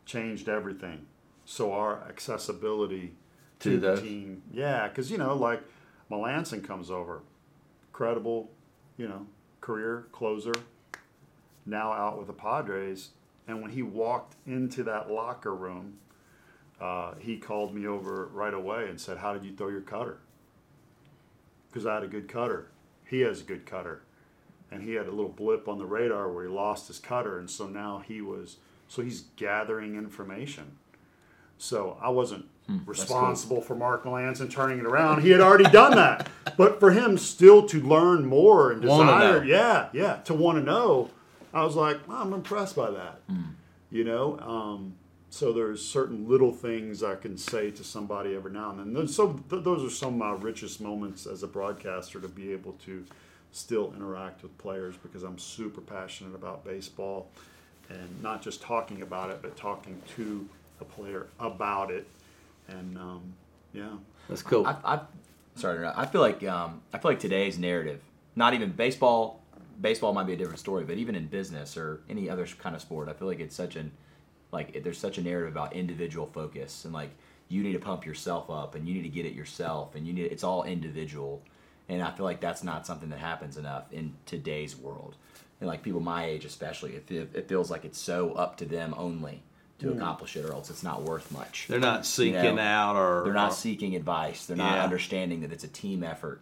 changed everything. So our accessibility to, to the team. Yeah, because, you know, like Melanson comes over. Incredible, you know, career closer. Now out with the Padres. And when he walked into that locker room, uh, he called me over right away and said, how did you throw your cutter? Because I had a good cutter. He has a good cutter. And he had a little blip on the radar where he lost his cutter. And so now he was, so he's gathering information. So I wasn't hmm, responsible cool. for Mark Lance and turning it around. He had already done that. But for him still to learn more and desire, yeah, yeah, to want to know, I was like, well, I'm impressed by that. Hmm. You know, um, so there's certain little things I can say to somebody every now and then. So th- those are some of my richest moments as a broadcaster, to be able to still interact with players, because I'm super passionate about baseball, and not just talking about it, but talking to a player about it. And um, yeah, that's cool. I, I, sorry, I feel like um, I feel like today's narrative, not even baseball. Baseball might be a different story, but even in business or any other kind of sport, I feel like it's such an like there's such a narrative about individual focus, and like you need to pump yourself up, and you need to get it yourself, and you need it's all individual. And I feel like that's not something that happens enough in today's world. And like people my age especially, it, it, it feels like it's so up to them only to yeah. accomplish it, or else it's not worth much. They're not seeking you know, out or... They're not or, seeking advice. They're not yeah. understanding that it's a team effort.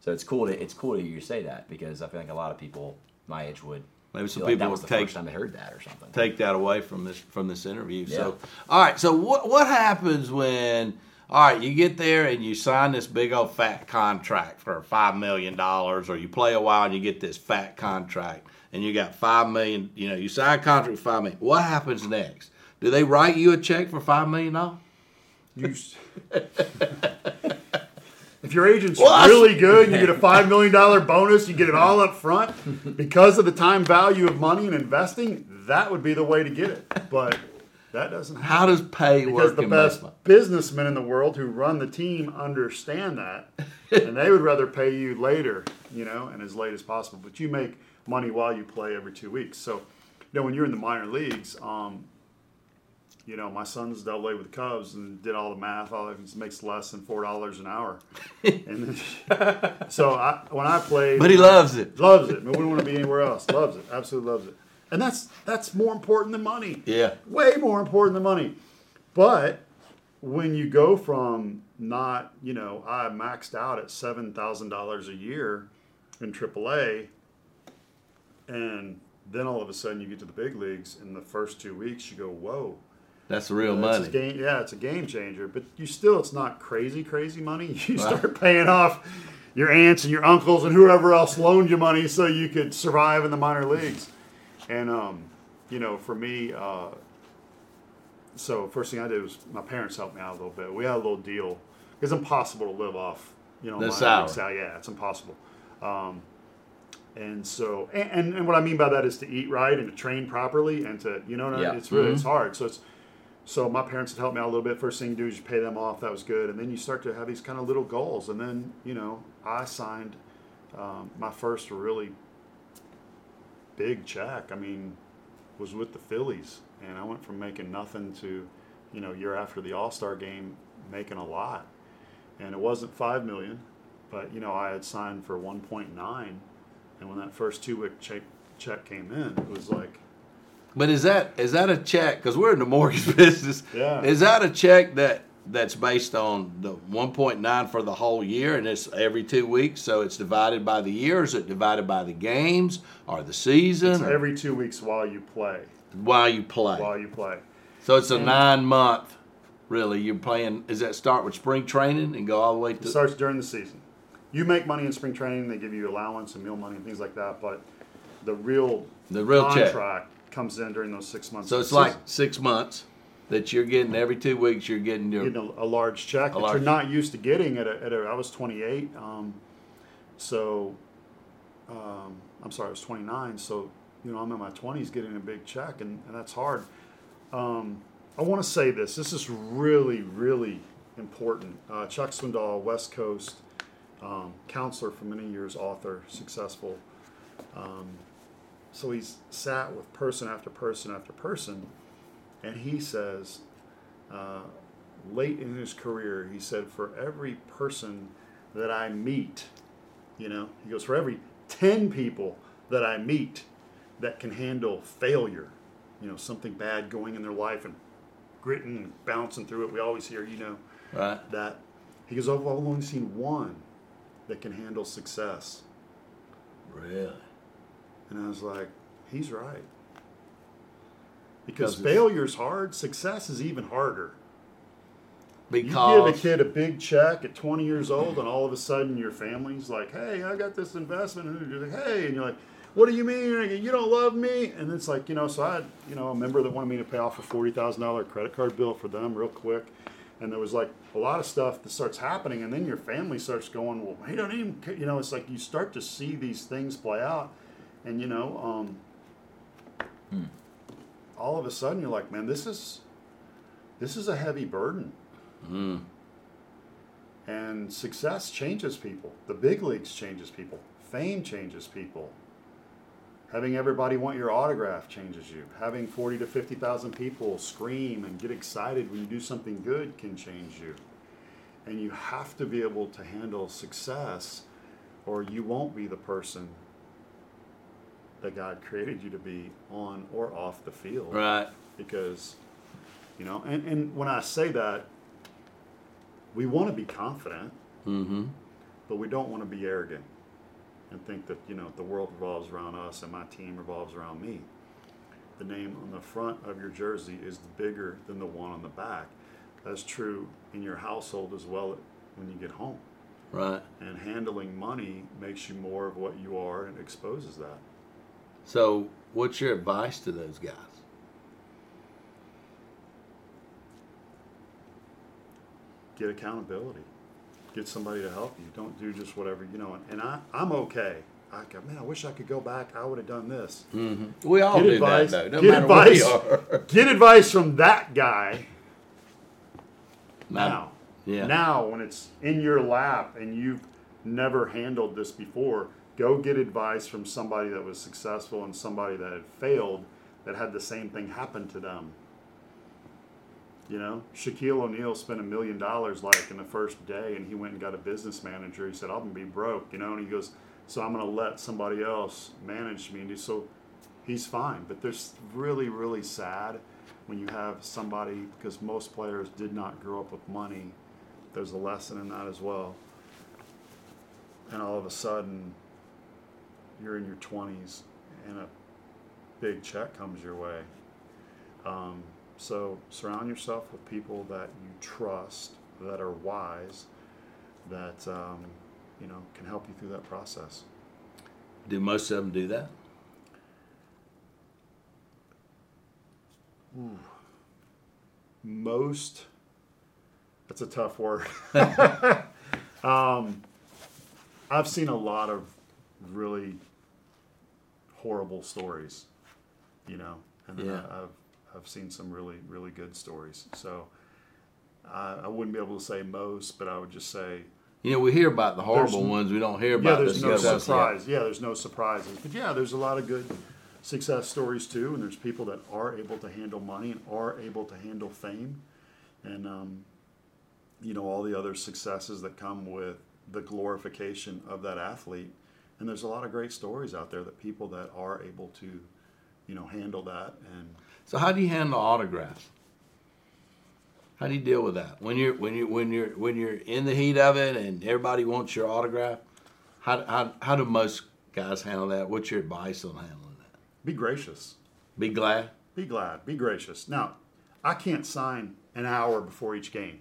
So it's cool to it's cool to hear you say that, because I feel like a lot of people my age would... Maybe some people like that was the take, first time they heard that or something. Take that away from this from this interview. Yeah. So, all right, so what what happens when... All right, you get there and you sign this big old fat contract for five million dollars, or you play a while and you get this fat contract, and you got five million dollars. You know, you sign a contract for five million dollars. What happens next? Do they write you a check for five million dollars? You, if your agent's what? really good and you get a five million dollars bonus, you get it all up front, because of the time value of money and investing, that would be the way to get it. But... that doesn't happen. How does pay because work? Because the investment? Best businessmen in the world who run the team understand that, and they would rather pay you later, you know, and as late as possible. But you make money while you play every two weeks. So, you know, when you're in the minor leagues, um, you know, my son's double A with the Cubs and did all the math. All he makes less than four dollars an hour. And then, so I, when I played, but he loves it. Loves it. I mean, we don't want to be anywhere else. Loves it. Absolutely loves it. And that's that's more important than money. Yeah. Way more important than money. But when you go from not, you know, I maxed out at seven thousand dollars a year in triple A, and then all of a sudden you get to the big leagues, in the first two weeks you go, whoa. That's real that's money. Game, yeah, it's a game changer. But you still, it's not crazy, crazy money. You start wow. paying off your aunts and your uncles and whoever else loaned you money so you could survive in the minor leagues. And, um, you know, for me, uh, so first thing I did was my parents helped me out a little bit. We had a little deal. It's impossible to live off, you know, this hour. Yeah, it's impossible. Um, and so, and, and, and what I mean by that is to eat right and to train properly and to, you know, yeah. it's really, mm-hmm. it's hard. So it's, so my parents had helped me out a little bit. First thing you do is you pay them off. That was good. And then you start to have these kind of little goals. And then, you know, I signed, um, my first really big check, I mean, was with the Phillies, and I went from making nothing to, you know, year after the All-Star game, making a lot. And it wasn't five million dollars, but, you know, I had signed for one point nine, and when that first two-week check, check came in, it was like... But is that is that a check, because we're in the mortgage business, yeah. is that a check that that's based on the one point nine for the whole year, and it's every two weeks, so it's divided by the year? Is it divided by the games or the season? It's or? Every two weeks while you play. While you play. While you play. So it's a and nine-month, really. You're playing, does that start with spring training and go all the way to? It starts during the season. You make money in spring training. They give you allowance and meal money and things like that, but the real, the real contract check. Comes in during those six months. So it's like season. Six months. That you're getting every two weeks, you're getting, your, getting a, a large check a that large you're not used to getting. At a, at a I was twenty-eight, um, so um, I'm sorry, I was twenty-nine. So you know, I'm in my twenties, getting a big check, and, and that's hard. Um, I want to say this. This is really, really important. Uh, Chuck Swindoll, West Coast um, counselor for many years, author, successful. Um, so he's sat with person after person after person. And he says, uh, late in his career, he said, for every person that I meet, you know, he goes, for every ten people that I meet that can handle failure, you know, something bad going in their life and gritting and bouncing through it. We always hear, you know, right. that. He goes, I've only seen one that can handle success. Really? And I was like, he's right. Because, because failure's hard, success is even harder. Because you give a kid a big check at twenty years old, and all of a sudden your family's like, hey, I got this investment. And you're like, hey, and you're like, what do you mean? You don't love me? And it's like, you know, so I had, you know, a member that wanted me to pay off a forty thousand dollars credit card bill for them real quick. And there was like a lot of stuff that starts happening, and then your family starts going, well, we don't even, you know, it's like you start to see these things play out. And, you know, um, hmm. all of a sudden you're like, man, this is, this is a heavy burden. Mm. And success changes people. The big leagues changes people. Fame changes people. Having everybody want your autograph changes you. Having forty to fifty thousand people scream and get excited when you do something good can change you. And you have to be able to handle success, or you won't be the person that God created you to be on or off the field. Right. Because, you know, and, and when I say that, we want to be confident, mm-hmm. but we don't want to be arrogant and think that, you know, the world revolves around us and my team revolves around me. The name on the front of your jersey is bigger than the one on the back. That's true in your household as well when you get home. Right. And handling money makes you more of what you are and exposes that. So what's your advice to those guys? Get accountability. Get somebody to help you. Don't do just whatever, you know. And, and I, I'm okay. I go, man, I wish I could go back. I would have done this. Mm-hmm. We all get do advice, that, though. No matter advice, what we are. Get advice from that guy now. Yeah. Now, when it's in your lap and you've never handled this before, go get advice from somebody that was successful and somebody that had failed that had the same thing happen to them. You know, Shaquille O'Neal spent a million dollars like in the first day, and he went and got a business manager. He said, I'm going to be broke, you know, and he goes, so I'm going to let somebody else manage me. And so he's fine. But there's really, really sad when you have somebody, because most players did not grow up with money. There's a lesson in that as well. And all of a sudden, you're in your twenties and a big check comes your way. Um, So surround yourself with people that you trust, that are wise, that um, you know, can help you through that process. Do most of them do that? Ooh. Most. That's a tough word. um, I've seen a lot of really horrible stories, you know, and then yeah. I, I've. I've seen some really, really good stories. So uh, I wouldn't be able to say most, but I would just say... You know, we hear about the horrible ones. We don't hear about the success. Yeah, there's no surprise. Yeah, there's no surprises. But, yeah, there's a lot of good success stories, too, and there's people that are able to handle money and are able to handle fame. And, um, you know, all the other successes that come with the glorification of that athlete. And there's a lot of great stories out there that people that are able to, you know, handle that. And so how do you handle autographs? How do you deal with that when you're when you when you're when you're in the heat of it and everybody wants your autograph? How how how do most guys handle that? What's your advice on handling that? Be gracious. Be glad. Be glad. Be gracious. Now, I can't sign an hour before each game.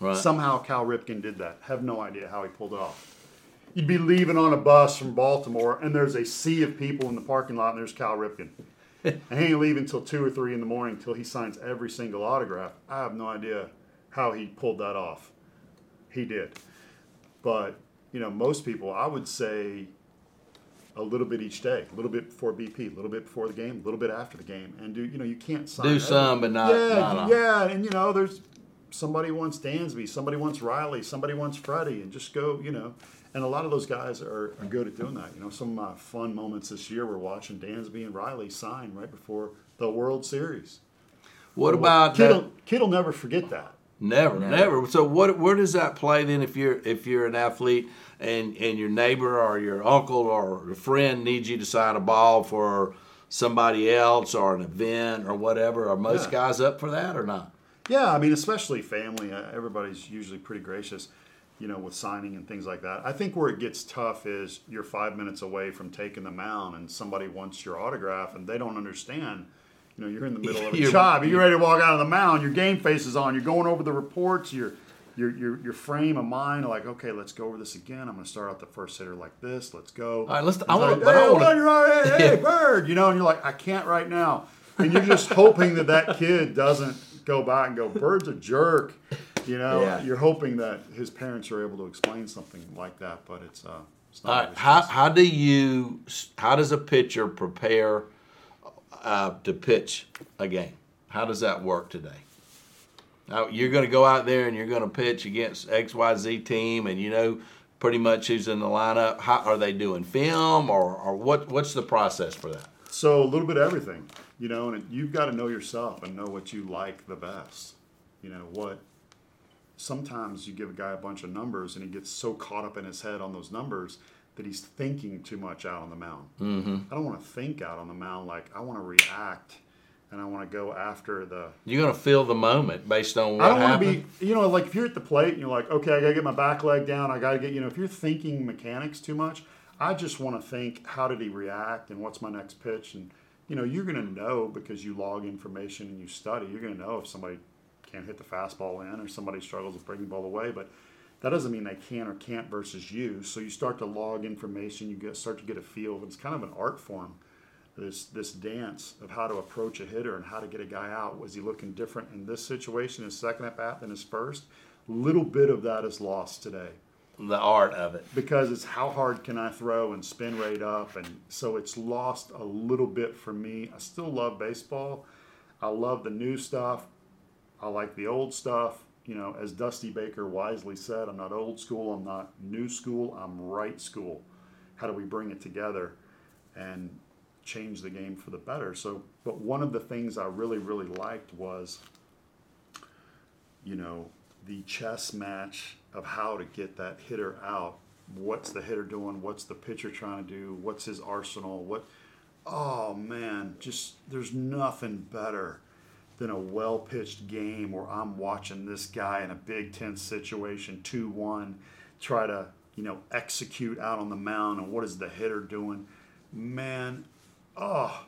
Right. Somehow Cal Ripken did that. Have no idea how he pulled it off. You'd be leaving on a bus from Baltimore, and there's a sea of people in the parking lot, and there's Cal Ripken. And he ain't leaving until two or three in the morning until he signs every single autograph. I have no idea how he pulled that off. He did. But, you know, most people, I would say a little bit each day. A little bit before B P, a little bit before the game, a little bit after the game. And, do you know, you can't sign. Do every, some, but not yeah, not Yeah, and, you know, there's somebody wants Dansby, somebody wants Riley, somebody wants Freddie, and just go, you know. And a lot of those guys are, are good at doing that. You know, some of my fun moments this year were watching Dansby and Riley sign right before the World Series. What about Kid'll, that? Kid'll never forget that. Never, never, never. So what? Where does that play then? If you're if you're an athlete and, and your neighbor or your uncle or a friend needs you to sign a ball for somebody else or an event or whatever? Are most yeah. guys up for that or not? Yeah, I mean, especially family. Everybody's usually pretty gracious, you know, with signing and things like that. I think where it gets tough is you're five minutes away from taking the mound and somebody wants your autograph and they don't understand. You know, you're in the middle of a job. You're ready to walk out of the mound. Your game face is on. You're going over the reports. Your your your your frame of mind, like, okay, let's go over this again. I'm going to start out the first hitter like this. Let's go. All right, let's. I want to. Hey, hold on, you're all right. Hey, yeah. Bird. You know, and you're like, I can't right now. And you're just hoping that that kid doesn't go by and go, Bird's a jerk. You know, yeah. you're hoping that his parents are able to explain something like that, but it's uh, it's not. All right, how how do you how does a pitcher prepare uh, to pitch a game? How does that work today? Now, you're going to go out there and you're going to pitch against X Y Z team, and you know pretty much who's in the lineup. How are they doing film, or or what? What's the process for that? So a little bit of everything, you know, and you've got to know yourself and know what you like the best. You know what. Sometimes you give a guy a bunch of numbers and he gets so caught up in his head on those numbers that he's thinking too much out on the mound. Mm-hmm. I don't want to think out on the mound. Like, I want to react and I want to go after the... You're going to feel the moment based on what I don't happened. Want to be, you know, like if you're at the plate and you're like, okay, I got to get my back leg down. I got to get, you know, if you're thinking mechanics too much, I just want to think, how did he react and what's my next pitch? And, you know, you're going to know because you log information and you study. You're going to know if somebody... can't hit the fastball in, or somebody struggles with breaking the ball away, but that doesn't mean they can or can't versus you. So you start to log information, you get start to get a feel. It's kind of an art form, this this dance of how to approach a hitter and how to get a guy out. Was he looking different in this situation, his second at bat than his first? A little bit of that is lost today. The art of it. Because it's how hard can I throw and spin rate up, and so it's lost a little bit for me. I still love baseball. I love the new stuff. I like the old stuff. You know, as Dusty Baker wisely said, I'm not old school, I'm not new school, I'm right school. How do we bring it together and change the game for the better? So, but one of the things I really, really liked was, you know, the chess match of how to get that hitter out. What's the hitter doing? What's the pitcher trying to do? What's his arsenal? What? Oh, man, just there's nothing better than a well-pitched game where I'm watching this guy in a big tense situation, two one, try to, you know, execute out on the mound, and what is the hitter doing? Man, oh,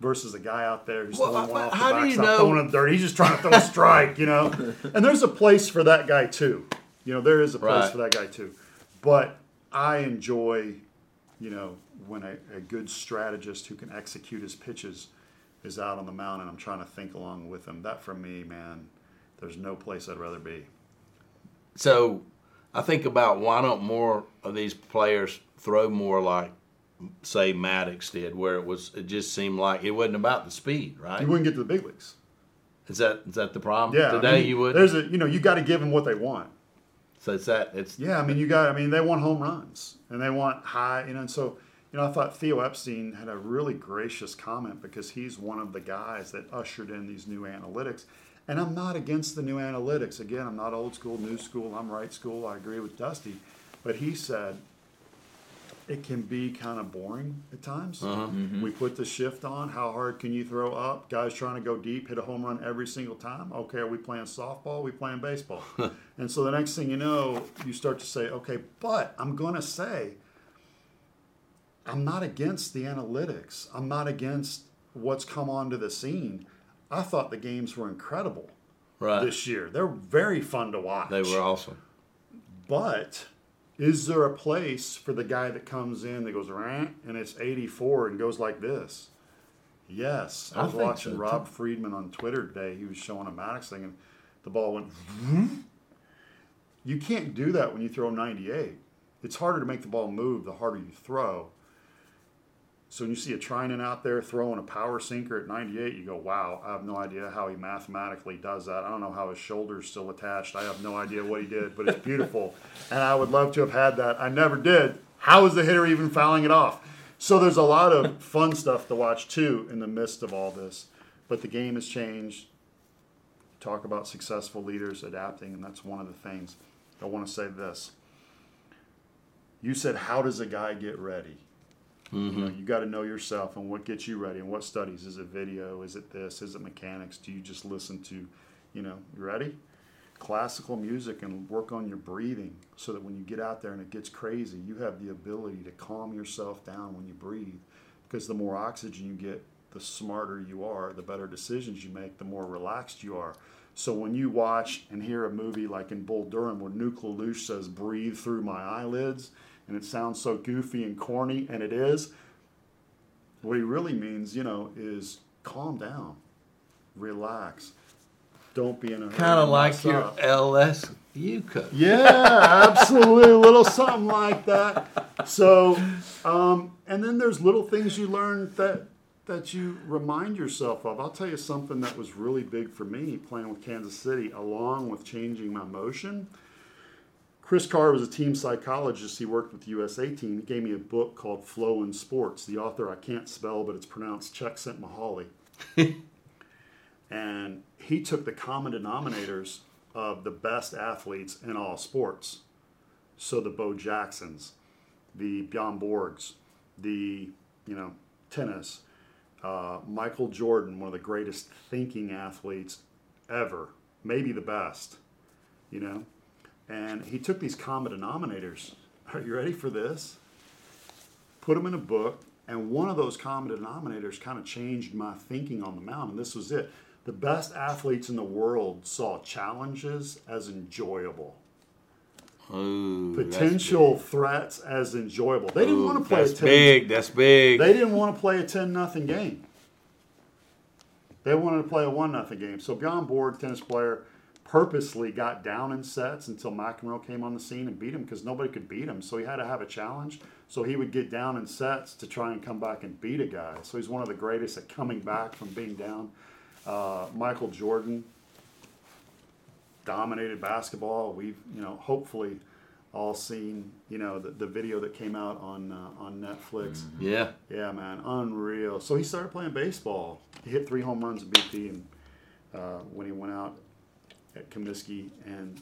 versus a guy out there who's well, throwing one off the backstop, throwing him dirty. He's just trying to throw a strike, you know. And there's a place for that guy too. You know, there is a place right. for that guy too. But I enjoy, you know, when a, a good strategist who can execute his pitches is out on the mound and I'm trying to think along with him. That for me, man, there's no place I'd rather be. So I think about why don't more of these players throw more like, say, Maddux did, where it was it just seemed like it wasn't about the speed, right? You wouldn't get to the big leagues. Is that is that the problem? Yeah, today I mean, you would. There's a you know you got to give them what they want. So it's that it's yeah. I mean you got I mean they want home runs and they want high you know and so. You know, I thought Theo Epstein had a really gracious comment because he's one of the guys that ushered in these new analytics. And I'm not against the new analytics. Again, I'm not old school, new school. I'm right school. I agree with Dusty. But he said it can be kind of boring at times. Uh-huh. Mm-hmm. We put the shift on. How hard can you throw up? Guys trying to go deep, hit a home run every single time. Okay, are we playing softball? Are we playing baseball? And so the next thing you know, you start to say, okay, but I'm going to say, I'm not against the analytics. I'm not against what's come onto the scene. I thought the games were incredible right. this year. They're very fun to watch. They were awesome. But is there a place for the guy that comes in that goes, rant, and it's eighty-four and goes like this? Yes. I was I watching so, Rob too. Friedman on Twitter today. He was showing a Maddux thing, and the ball went, vroom. You can't do that when you throw ninety-eight. It's harder to make the ball move the harder you throw. So when you see a Trinan out there throwing a power sinker at ninety-eight, you go, wow, I have no idea how he mathematically does that. I don't know how his shoulder's still attached. I have no idea what he did, but it's beautiful. And I would love to have had that. I never did. How is the hitter even fouling it off? So there's a lot of fun stuff to watch, too, in the midst of all this. But the game has changed. Talk about successful leaders adapting, and that's one of the things. I want to say this. You said, how does a guy get ready? Mm-hmm. You know, you got to know yourself and what gets you ready and what studies. Is it video? Is it this? Is it mechanics? Do you just listen to, you know, you ready? Classical music and work on your breathing so that when you get out there and it gets crazy, you have the ability to calm yourself down when you breathe, because the more oxygen you get, the smarter you are, the better decisions you make, the more relaxed you are. So when you watch and hear a movie like in Bull Durham where Nuke LaLoosh says, "breathe through my eyelids," and it sounds so goofy and corny, and it is, what he really means, you know, is calm down, relax. Don't be in a kind of like your L S U coach. Yeah, absolutely, a little something like that. So, um, and then there's little things you learn that that you remind yourself of. I'll tell you something that was really big for me playing with Kansas City, along with changing my motion. Chris Carr was a team psychologist. He worked with the U S A team. He gave me a book called Flow in Sports. The author I can't spell, but it's pronounced Csikszentmihalyi. And he took the common denominators of the best athletes in all sports. So the Bo Jacksons, the Bjorn Borgs, the, you know, tennis, uh, Michael Jordan, one of the greatest thinking athletes ever, maybe the best, you know. And he took these common denominators. Are you ready for this? Put them in a book. And one of those common denominators kind of changed my thinking on the mound. And this was it. The best athletes in the world saw challenges as enjoyable. Ooh, potential threats as enjoyable. They didn't Ooh, want to play that's a ten, big. That's big. They didn't want to play a ten nothing game. They wanted to play a one nothing game. So Bjorn Borg, tennis player, purposely got down in sets until McEnroe came on the scene and beat him, because nobody could beat him. So he had to have a challenge. So he would get down in sets to try and come back and beat a guy. So he's one of the greatest at coming back from being down. Uh, Michael Jordan dominated basketball. We've, you know, hopefully all seen, you know, the, the video that came out on uh, on Netflix. Yeah. Yeah, man, unreal. So he started playing baseball. He hit three home runs at B P, and uh, when he went out at Comiskey, and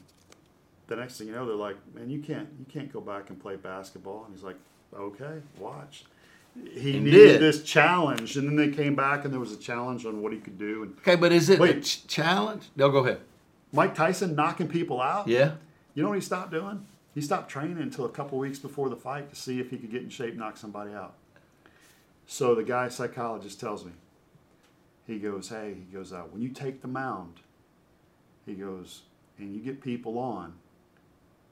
the next thing you know, they're like, "Man, you can't you can't go back and play basketball." And he's like, "Okay, watch." He and needed did. this challenge, and then they came back, and there was a challenge on what he could do. And, okay, but is it wait, a ch- challenge? No, go ahead. Mike Tyson knocking people out? Yeah. You know what he stopped doing? He stopped training until a couple weeks before the fight to see if he could get in shape and knock somebody out. So the guy, psychologist, tells me, he goes, hey, he goes, uh, when you take the mound, he goes, and you get people on,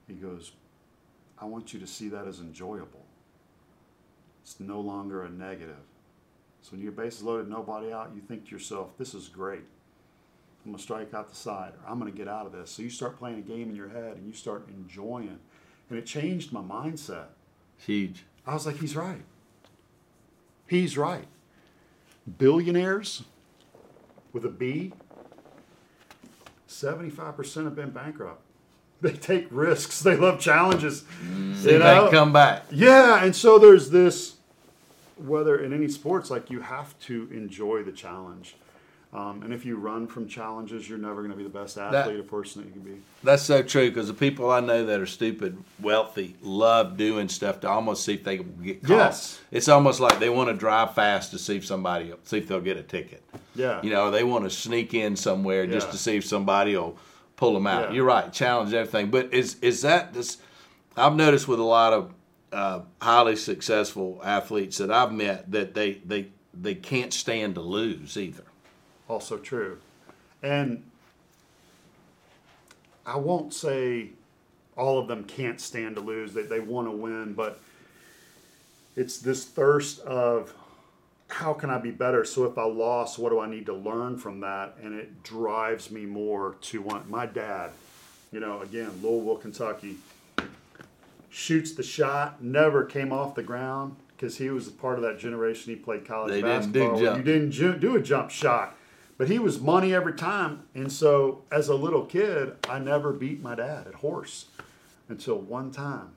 he goes, I want you to see that as enjoyable. It's no longer a negative. So when your base is loaded, nobody out, you think to yourself, this is great. I'm going to strike out the side, or I'm going to get out of this. So you start playing a game in your head, and you start enjoying. And it changed my mindset. Huge. I was like, he's right. He's right. Billionaires with a B, seventy-five percent have been bankrupt. They take risks. They love challenges. Mm, you know? They come back. Yeah, and so there's this, whether in any sports, like you have to enjoy the challenge. Um, and if you run from challenges, you're never going to be the best athlete that, or person that you can be. That's so true, because the people I know that are stupid, wealthy, love doing stuff to almost see if they can get caught. Yes. It's almost like they want to drive fast to see if somebody, see if they'll get a ticket. Yeah. You know, they want to sneak in somewhere yeah. just to see if somebody will pull them out. Yeah. You're right. Challenge everything. But is is that this? I've noticed with a lot of uh, highly successful athletes that I've met that they they they can't stand to lose either. Also true. And I won't say all of them can't stand to lose, that they, they want to win, but it's this thirst of how can I be better? So if I lost, what do I need to learn from that? And it drives me more to want. My dad, you know, again, Louisville, Kentucky, shoots the shot, never came off the ground because he was a part of that generation. He played college they basketball. Didn't do jump. You didn't ju- do a jump shot. But he was money every time. And so as a little kid, I never beat my dad at horse until one time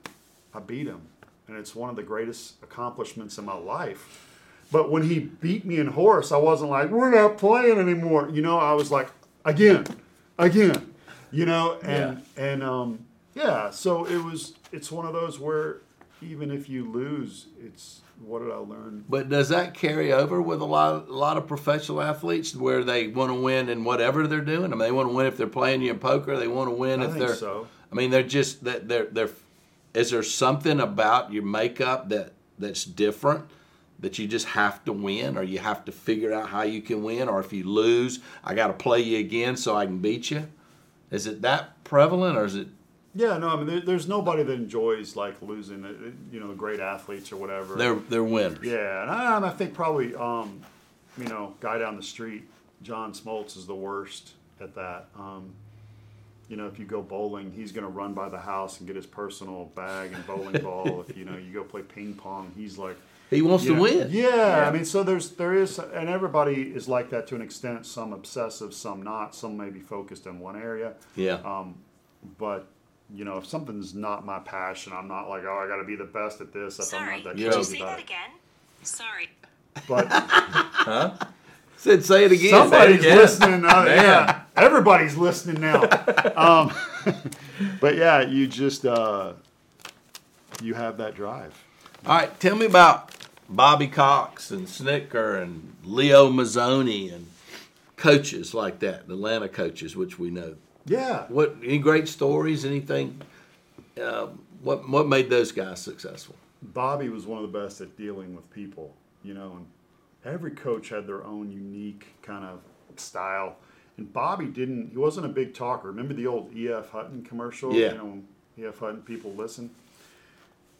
I beat him. And it's one of the greatest accomplishments in my life. But when he beat me in horse, I wasn't like, we're not playing anymore. You know, I was like, again, again, you know, and, yeah. and, um, yeah. So it was, it's one of those where even if you lose, it's what did I learn? But does that carry over with a lot, a lot of professional athletes where they want to win in whatever they're doing? I mean, they want to win if they're playing you in poker. They want to win I if think they're. So. I mean, they're just that they're they're. Is there something about your makeup that, that's different, that you just have to win, or you have to figure out how you can win, or if you lose, I got to play you again so I can beat you? Is it that prevalent, or is it? Yeah, no, I mean, there, there's nobody that enjoys, like, losing, you know, the great athletes or whatever. They're they're winners. Yeah, and I, and I think probably, um, you know, guy down the street, John Smoltz, is the worst at that. Um, you know, if you go bowling, he's going to run by the house and get his personal bag and bowling ball. If, you know, you go play ping pong, he's like... He wants to know, win. Yeah, yeah, I mean, so there's there is, and everybody is like that to an extent, some obsessive, some not, some may be focused in one area. Yeah. Um, but... You know, if something's not my passion, I'm not like, oh, I got to be the best at this. If Sorry, I'm not that did you say that it. again? Sorry. But huh? Said say it again. Somebody's it again. listening. Uh, yeah, everybody's listening now. um, but yeah, you just uh, you have that drive. All right, tell me about Bobby Cox and Snitker and Leo Mazzoni and coaches like that, Atlanta coaches, which we know. Yeah. What any great stories? Anything? Uh, what what made those guys successful? Bobby was one of the best at dealing with people, you know. And every coach had their own unique kind of style. And Bobby didn't. He wasn't a big talker. Remember the old E F Hutton commercial? Yeah. You know, E F Hutton, people listen.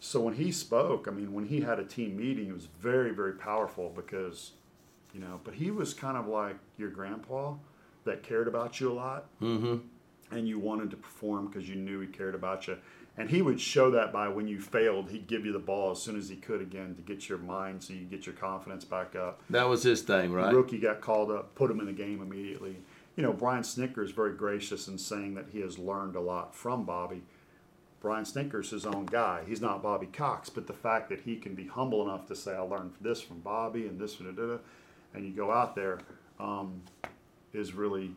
So when he spoke, I mean, when he had a team meeting, it was very very powerful because, you know. But he was kind of like your grandpa that cared about you a lot. Mm-hmm. And you wanted to perform because you knew he cared about you. And he would show that by when you failed, he'd give you the ball as soon as he could again to get your mind so you get your confidence back up. That was his thing, right? The rookie got called up, put him in the game immediately. You know, Brian Snitker is very gracious in saying that he has learned a lot from Bobby. Brian Snitker's his own guy. He's not Bobby Cox, but the fact that he can be humble enough to say, I learned this from Bobby and this, and you go out there um, is really...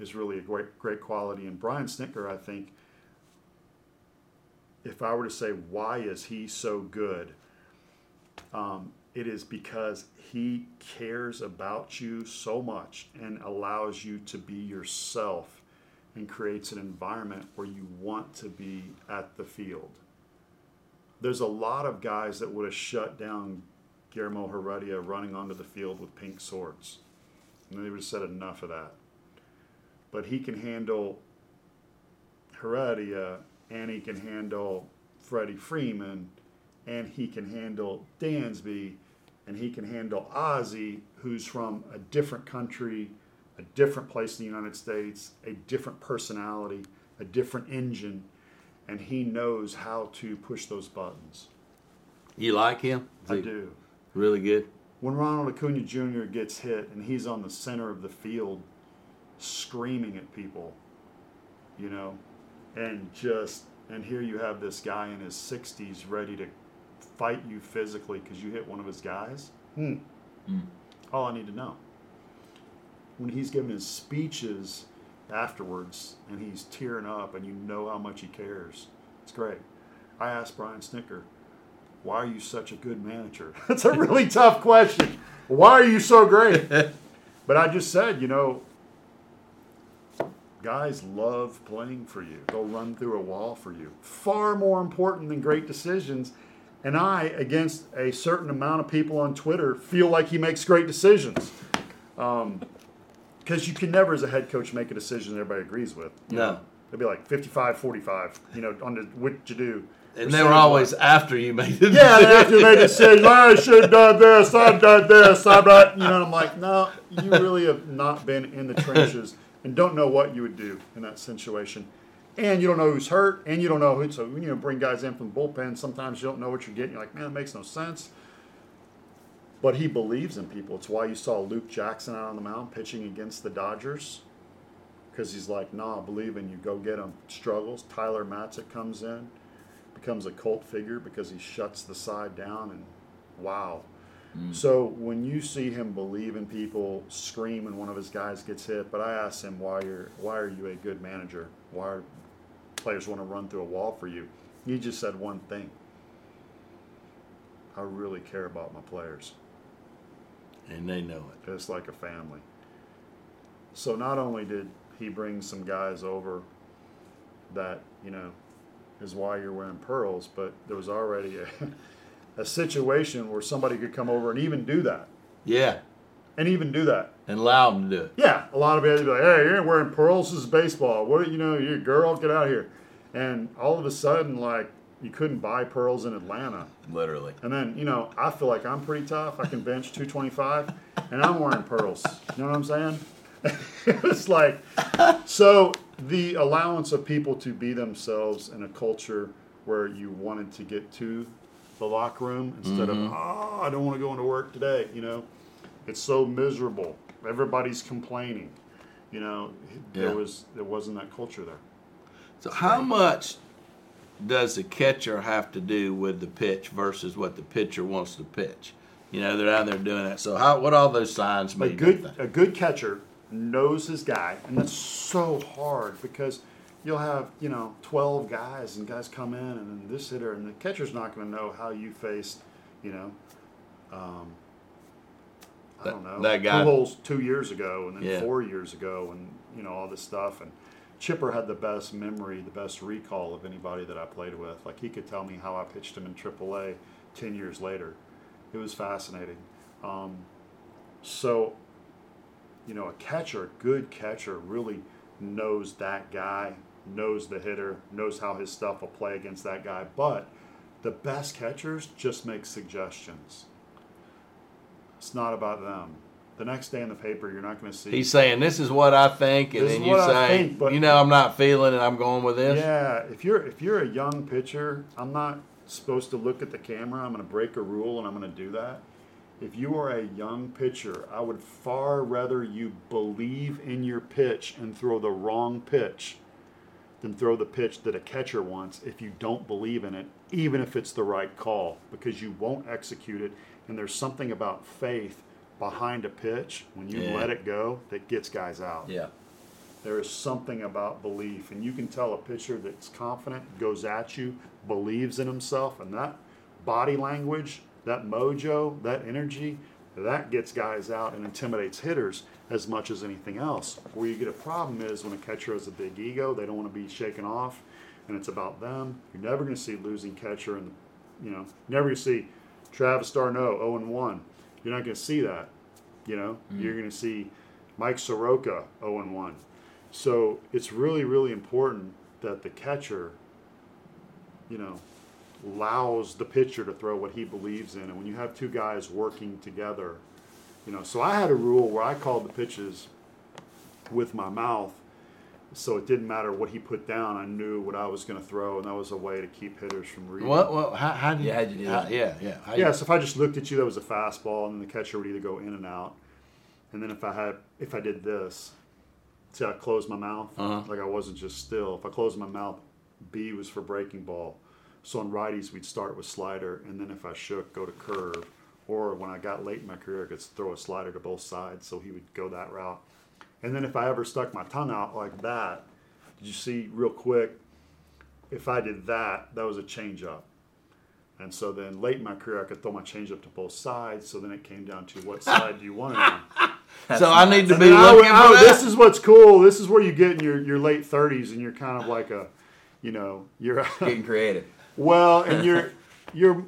is really a great great quality. And Brian Snitker, I think, if I were to say why is he so good, um, it is because he cares about you so much and allows you to be yourself and creates an environment where you want to be at the field. There's a lot of guys that would have shut down Guillermo Heredia running onto the field with pink swords. And they would have said enough of that. But he can handle Heredia, and he can handle Freddie Freeman, and he can handle Dansby, and he can handle Ozzie, who's from a different country, a different place in the United States, a different personality, a different engine, and he knows how to push those buttons. You like him? I do. Really good? When Ronald Acuna Junior gets hit and he's on the center of the field, screaming at people, you know, and just, and here you have this guy in his sixties ready to fight you physically because you hit one of his guys. Hmm. Mm. All I need to know. When he's giving his speeches afterwards and he's tearing up and you know how much he cares, it's great. I asked Brian Snitker, why are you such a good manager? That's a really tough question. Why are you so great? But I just said, you know, guys love playing for you. They'll run through a wall for you. Far more important than great decisions. And I, against a certain amount of people on Twitter, feel like he makes great decisions. Um, because you can never, as a head coach, make a decision that everybody agrees with. You no. Know? It'll be like fifty-five forty-five, you know, on the, what you do. And they were always like, after you made the yeah, decision. Yeah, after you made the decision, I should have done this, I've done this, I've done, you know, and I'm like, no, you really have not been in the trenches. And don't know what you would do in that situation. And you don't know who's hurt, and you don't know who. So when you bring guys in from the bullpen, sometimes you don't know what you're getting. You're like, man, that makes no sense. But he believes in people. It's why you saw Luke Jackson out on the mound pitching against the Dodgers. Because he's like, nah, I believe in you. Go get him. Struggles. Tyler Matzik comes in, becomes a cult figure because he shuts the side down, and wow. Mm. So when you see him believe in people, scream when one of his guys gets hit, but I asked him, why are, why are you a good manager? Why are players want to run through a wall for you? He just said one thing. I I really care about my players. And they know it. It's like a family. So not only did he bring some guys over that, you know, is why you're wearing pearls, but there was already a, a situation where somebody could come over and even do that. Yeah. And even do that. And allow them to do it. Yeah. A lot of guys would be like, hey, you're wearing pearls, this is baseball. What, you know, you're a girl, get out of here. And all of a sudden, like, you couldn't buy pearls in Atlanta. Literally. And then, you know, I feel like I'm pretty tough. I can bench two twenty-five, and I'm wearing pearls. You know what I'm saying? It's like, so the allowance of people to be themselves in a culture where you wanted to get to the locker room instead mm-hmm. of, oh, I don't want to go into work today, you know. It's so miserable. Everybody's complaining. You know, yeah. there was there wasn't that culture there. So, so how much does the catcher have to do with the pitch versus what the pitcher wants to pitch? You know, they're out there doing that. So how what all those signs mean? A good, a good catcher knows his guy, and that's so hard because you'll have, you know, twelve guys, and guys come in, and then this hitter, and the catcher's not going to know how you faced, you know, um, I that, don't know, that guy. Pujols two years ago and then yeah. four years ago and, you know, all this stuff. And Chipper had the best memory, the best recall of anybody that I played with. Like, he could tell me how I pitched him in triple A ten years later. It was fascinating. Um, so, you know, a catcher, a good catcher, really knows that guy, knows the hitter, knows how his stuff will play against that guy. But the best catchers just make suggestions. It's not about them. The next day in the paper, you're not going to see. He's saying, this is what I think, and then you say, think, but, you know, I'm not feeling it, I'm going with this. Yeah, if you're if you're a young pitcher, I'm not supposed to look at the camera. I'm going to break a rule, and I'm going to do that. If you are a young pitcher, I would far rather you believe in your pitch and throw the wrong pitch than throw the pitch that a catcher wants if you don't believe in it, even if it's the right call, because you won't execute it. And there's something about faith behind a pitch when you yeah. let it go that gets guys out. Yeah. There is something about belief. And you can tell a pitcher that's confident, goes at you, believes in himself. And that body language, that mojo, that energy, that gets guys out and intimidates hitters as much as anything else. Where you get a problem is when a catcher has a big ego, they don't want to be shaken off, and it's about them. You're never going to see losing catcher, and you know, never going to see Travis d'Arnaud oh and one. You're not going to see that. You know, mm-hmm. you're going to see Mike Soroka oh and one. So it's really, really important that the catcher, you know, allows the pitcher to throw what he believes in. And when you have two guys working together, you know, so I had a rule where I called the pitches with my mouth, so it didn't matter what he put down. I knew what I was going to throw, and that was a way to keep hitters from reading. What? Well, well, how, how did you, how did you do that? Yeah, yeah. How yeah, you, so if I just looked at you, that was a fastball, and then the catcher would either go in and out. And then if I had, if I did this, see, I closed my mouth. Uh-huh. Like I wasn't just still. If I closed my mouth, B was for breaking ball. So on righties, we'd start with slider, and then if I shook, go to curve. Or when I got late in my career, I could throw a slider to both sides, so he would go that route. And then if I ever stuck my tongue out like that, did you see real quick, if I did that, that was a change-up. And so then late in my career, I could throw my change-up to both sides, so then it came down to what side do you want it on. That's so nice. I need to and be looking I, for I, this is what's cool. This is where you get in your, your late thirties, and you're kind of like a, you know, you're getting creative. Well, and you're you're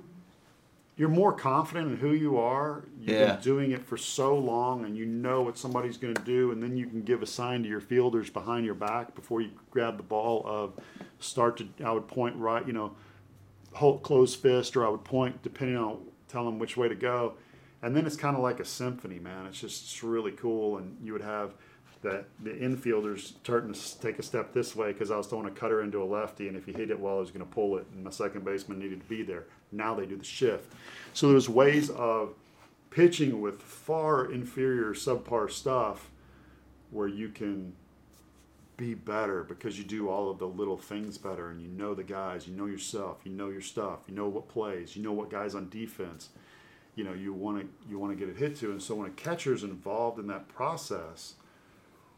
you're more confident in who you are. You've yeah. been doing it for so long, and you know what somebody's going to do, and then you can give a sign to your fielders behind your back before you grab the ball of start to. I would point right, you know, hold closed fist, or I would point depending on tell them which way to go, and then it's kind of like a symphony, man. It's just it's really cool, and you would have. That the infielders starting to take a step this way because I was throwing a cutter into a lefty, and if he hit it well, I was going to pull it, and my second baseman needed to be there. Now they do the shift. So there's ways of pitching with far inferior subpar stuff where you can be better because you do all of the little things better, and you know the guys, you know yourself, you know your stuff, you know what plays, you know what guys on defense, you know, you want to you want to get it hit to. And so when a catcher's involved in that process,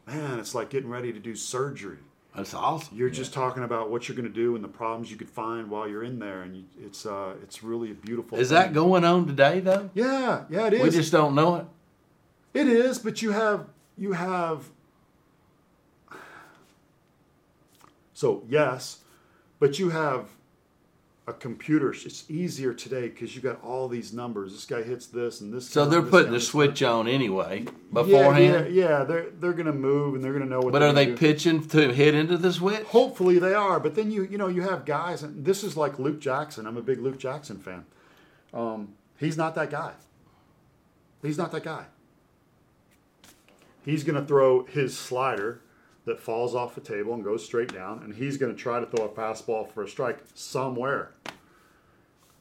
man, it's like getting ready to do surgery. That's awesome. You're yeah. just talking about what you're going to do and the problems you could find while you're in there, and you, it's uh, it's really a beautiful. Is thing. That going on today though? Yeah, yeah, it is. We just don't know it. It is, but you have you have. So yes, but you have a computer. It's easier today because you got all these numbers. This guy hits this and this. So they're this putting the switch stuff. On anyway beforehand. Yeah, yeah, yeah. they're they're going to move and they're going to know what. But are they do. Pitching to hit into the switch? Hopefully they are. But then you you know you have guys, and this is like Luke Jackson. I'm a big Luke Jackson fan. Um, he's not that guy. He's not that guy. He's going to throw his slider that falls off the table and goes straight down, and he's going to try to throw a fastball for a strike somewhere.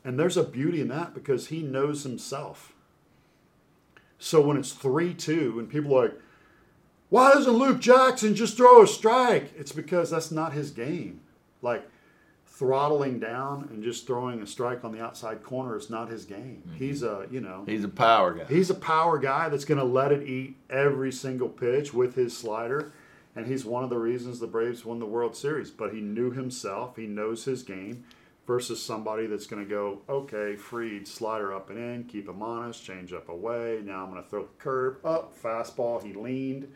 And there's a beauty in that because he knows himself. So when it's three two and people are like, why doesn't Luke Jackson just throw a strike? It's because that's not his game. Like throttling down and just throwing a strike on the outside corner is not his game. Mm-hmm. He's a, you know. He's a power guy. He's a power guy that's going to let it eat every single pitch with his slider. And he's one of the reasons the Braves won the World Series. But he knew himself. He knows his game versus somebody that's going to go, okay, Fried, slider up and in, keep him honest, change up away. Now I'm going to throw the curve up, fastball. He leaned.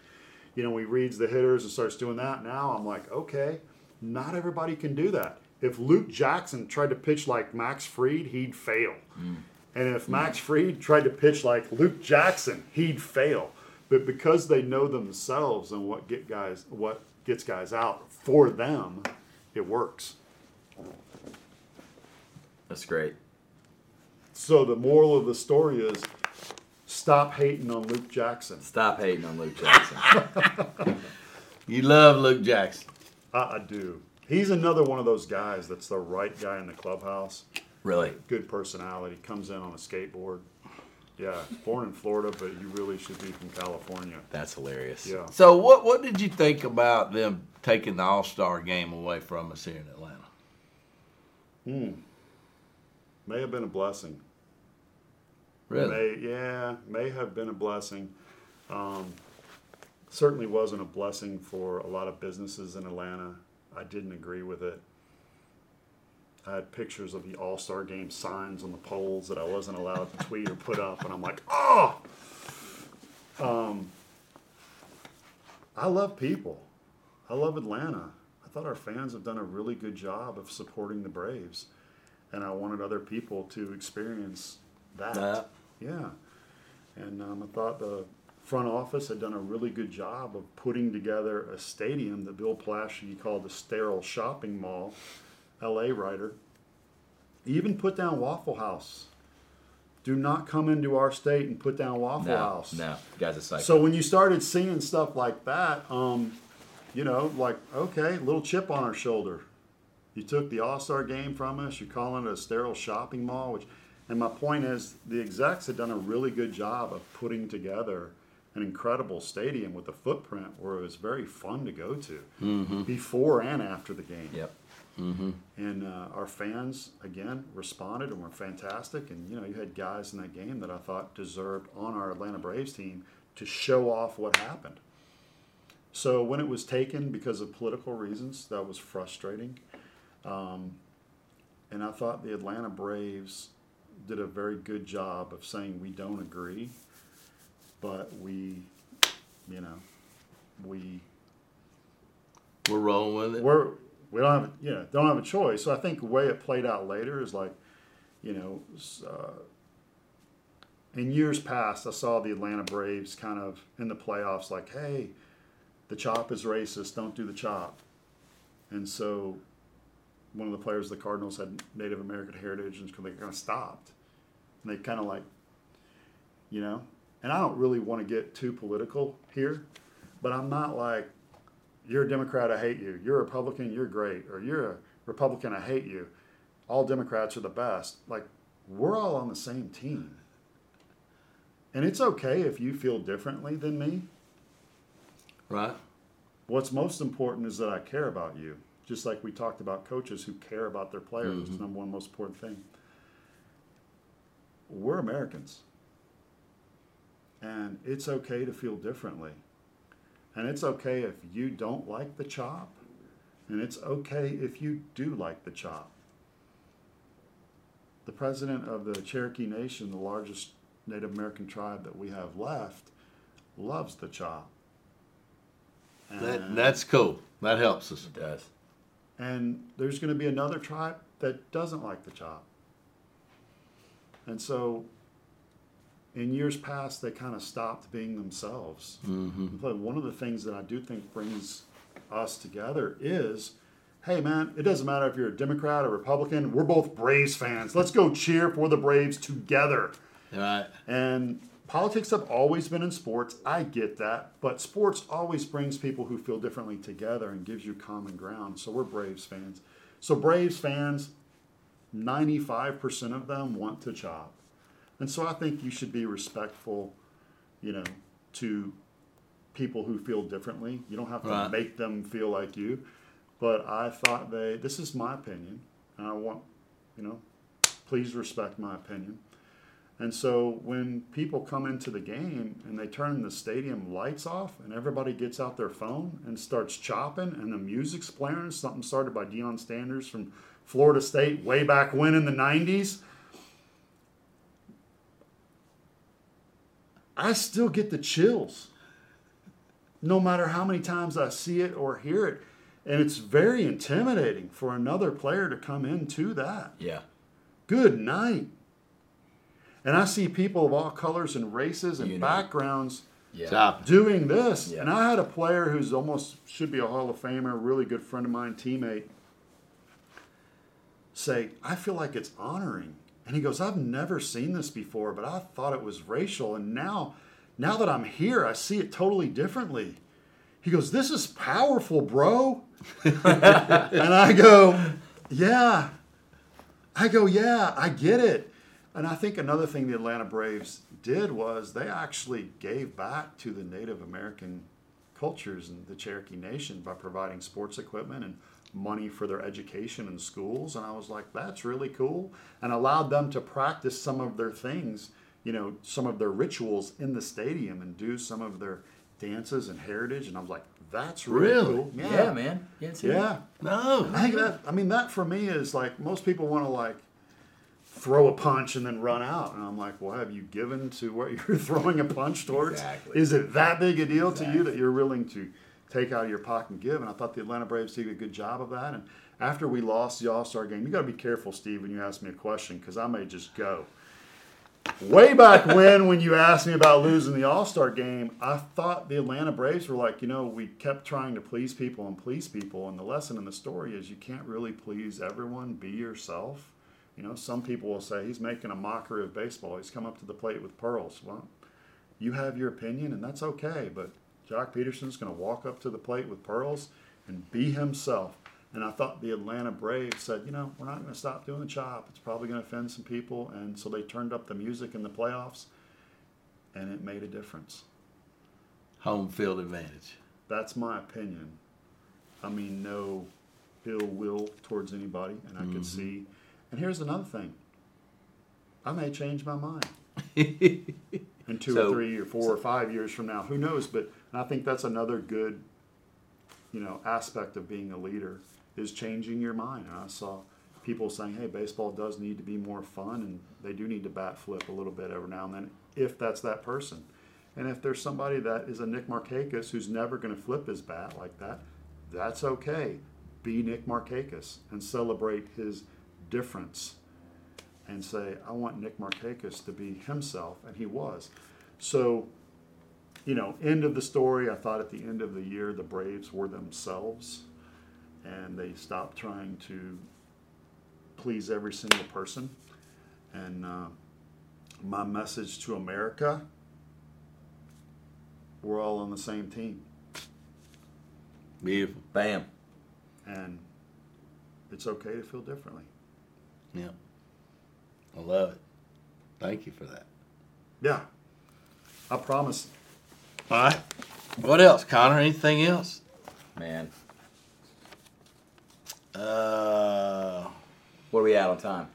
You know, he reads the hitters and starts doing that. Now I'm like, okay, not everybody can do that. If Luke Jackson tried to pitch like Max Fried, he'd fail. Mm. And if mm. Max Fried tried to pitch like Luke Jackson, he'd fail. But because they know themselves and what get guys, what gets guys out for them, it works. That's great. So the moral of the story is, stop hating on Luke Jackson. Stop hating on Luke Jackson. You love Luke Jackson. I, I do. He's another one of those guys that's the right guy in the clubhouse. Really? Good personality. Comes in on a skateboard. Yeah, born in Florida, but you really should be from California. That's hilarious. Yeah. So what what did you think about them taking the All-Star game away from us here in Atlanta? Hmm. May have been a blessing. Really? May, yeah, may have been a blessing. Um, certainly wasn't a blessing for a lot of businesses in Atlanta. I didn't agree with it. I had pictures of the All-Star Game signs on the polls that I wasn't allowed to tweet or put up, and I'm like, oh! Um, I love people. I love Atlanta. I thought our fans have done a really good job of supporting the Braves, and I wanted other people to experience that. that. Yeah. And um, I thought the front office had done a really good job of putting together a stadium that Bill Plaschke called the sterile shopping mall. L A writer, even put down Waffle House. Do not come into our state and put down Waffle no, House. No, you guys are psycho. So when you started seeing stuff like that, um, you know, like, okay, little chip on our shoulder. You took the All-Star game from us. You're calling it a sterile shopping mall. Which, and my point is the execs had done a really good job of putting together an incredible stadium with a footprint where it was very fun to go to mm-hmm. before and after the game. Yep. Mm-hmm. And uh, our fans, again, responded and were fantastic. And, you know, you had guys in that game that I thought deserved on our Atlanta Braves team to show off what happened. So when it was taken because of political reasons, that was frustrating. Um, and I thought the Atlanta Braves did a very good job of saying we don't agree, but we, you know, we... We're rolling with it. We're... We don't have, you know, don't have a choice. So I think the way it played out later is like, you know, uh, in years past, I saw the Atlanta Braves kind of in the playoffs like, hey, the chop is racist. Don't do the chop. And so one of the players of the Cardinals had Native American heritage, and they kind of stopped. And they kind of like, you know, and I don't really want to get too political here, but I'm not like, you're a Democrat, I hate you. You're a Republican, you're great. Or you're a Republican, I hate you. All Democrats are the best. Like, we're all on the same team. And it's okay if you feel differently than me. Right. What's most important is that I care about you. Just like we talked about coaches who care about their players. Mm-hmm. It's the number one most important thing. We're Americans. And it's okay to feel differently. And it's okay if you don't like the chop, And it's okay if you do like the chop. The president of the Cherokee Nation, the largest Native American tribe that we have left, loves the chop. And that, that's cool. That helps us. It does. And there's going to be another tribe that doesn't like the chop. And so in years past, they kind of stopped being themselves. Mm-hmm. But one of the things that I do think brings us together is, hey, man, it doesn't matter if you're a Democrat or Republican. We're both Braves fans. Let's go cheer for the Braves together. All right. And politics have always been in sports. I get that. But sports always brings people who feel differently together and gives you common ground. So we're Braves fans. So Braves fans, ninety-five percent of them want to chop. And so I think you should be respectful, you know, to people who feel differently. You don't have to right. make them feel like you. But I thought they, this is my opinion, and I want, you know, please respect my opinion. And so when people come into the game and they turn the stadium lights off and everybody gets out their phone and starts chopping and the music's blaring, something started by Deion Sanders from Florida State way back when in the nineties, I still get the chills no matter how many times I see it or hear it. And it's very intimidating for another player to come into that. Yeah. Good night. And I see people of all colors and races and you know. backgrounds yeah. doing this. Yeah. And I had a player who's almost should be a Hall of Famer, a really good friend of mine, teammate, say, I feel like it's honoring. And he goes, I've never seen this before, but I thought it was racial. And now, now that I'm here, I see it totally differently. He goes, this is powerful, bro. And I go, yeah. I go, yeah, I get it. And I think another thing the Atlanta Braves did was they actually gave back to the Native American cultures and the Cherokee Nation by providing sports equipment and money for their education in schools. And I was like, that's really cool. And allowed them to practice some of their things, you know, some of their rituals in the stadium and do some of their dances and heritage. And I was like, that's really, really? cool. Yeah, yeah man. Yeah. yeah. No. I think that, I mean, that for me is like, most people want to like throw a punch and then run out. And I'm like, well, have you given to what you're throwing a punch towards? Exactly. Is it that big a deal exactly. to you that you're willing to take out of your pocket and give? And I thought the Atlanta Braves did a good job of that. And after we lost the All-Star game, you got to be careful, Steve, when you ask me a question, because I may just go. Way back when, when you asked me about losing the All-Star game, I thought the Atlanta Braves were like, you know, we kept trying to please people and please people. And the lesson in the story is you can't really please everyone. Be yourself. You know, some people will say, he's making a mockery of baseball. He's come up to the plate with pearls. Well, you have your opinion, and that's okay. But Jock Peterson's going to walk up to the plate with pearls and be himself. And I thought the Atlanta Braves said, you know, we're not going to stop doing the chop. It's probably going to offend some people. And so they turned up the music in the playoffs, and it made a difference. Home field advantage. That's my opinion. I mean, no ill will towards anybody, and I mm-hmm. could see. And here's another thing. I may change my mind in two so, or three or four so. or five years from now. Who knows? But and I think that's another good, you know, aspect of being a leader is changing your mind. And I saw people saying, hey, baseball does need to be more fun, and they do need to bat flip a little bit every now and then, if that's that person. And if there's somebody that is a Nick Markakis who's never going to flip his bat like that, that's okay. Be Nick Markakis and celebrate his difference and say, I want Nick Markakis to be himself, and he was. So, you know, end of the story, I thought at the end of the year the Braves were themselves, and they stopped trying to please every single person. And uh, my message to America, we're all on the same team. Beautiful. Bam. And it's okay to feel differently. Yeah. I love it. Thank you for that. Yeah. I promise. All right. What else, Connor? Anything else? Man. Uh, what are we at on time?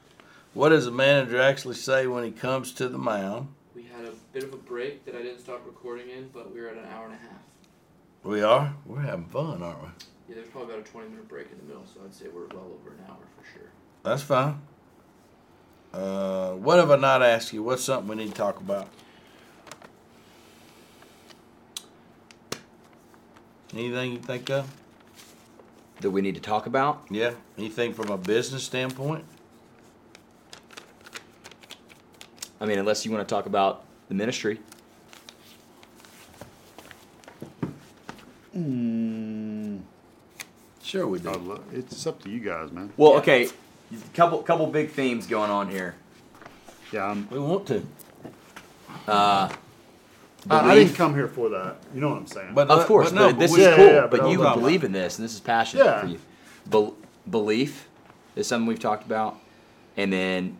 What does a manager actually say when he comes to the mound? We had a bit of a break that I didn't stop recording in, but we were at an hour and a half. We are? We're having fun, aren't we? Yeah, there's probably about a twenty-minute break in the middle, so I'd say we're well over an hour for sure. That's fine. Uh, what have I not asked you? What's something we need to talk about? Anything you think of? That we need to talk about? Yeah. Anything from a business standpoint? I mean, unless you want to talk about the ministry. Mm. Sure we do. Oh, it's up to you guys, man. Well, okay. Couple couple big themes going on here. Yeah, I'm, we want to. Uh, I, I didn't come here for that. You know what I'm saying? But of course, but no, but this but we, is yeah, cool. Yeah, yeah, but, but you would believe that. In this, and this is passion yeah. for you. Be- belief is something we've talked about, and then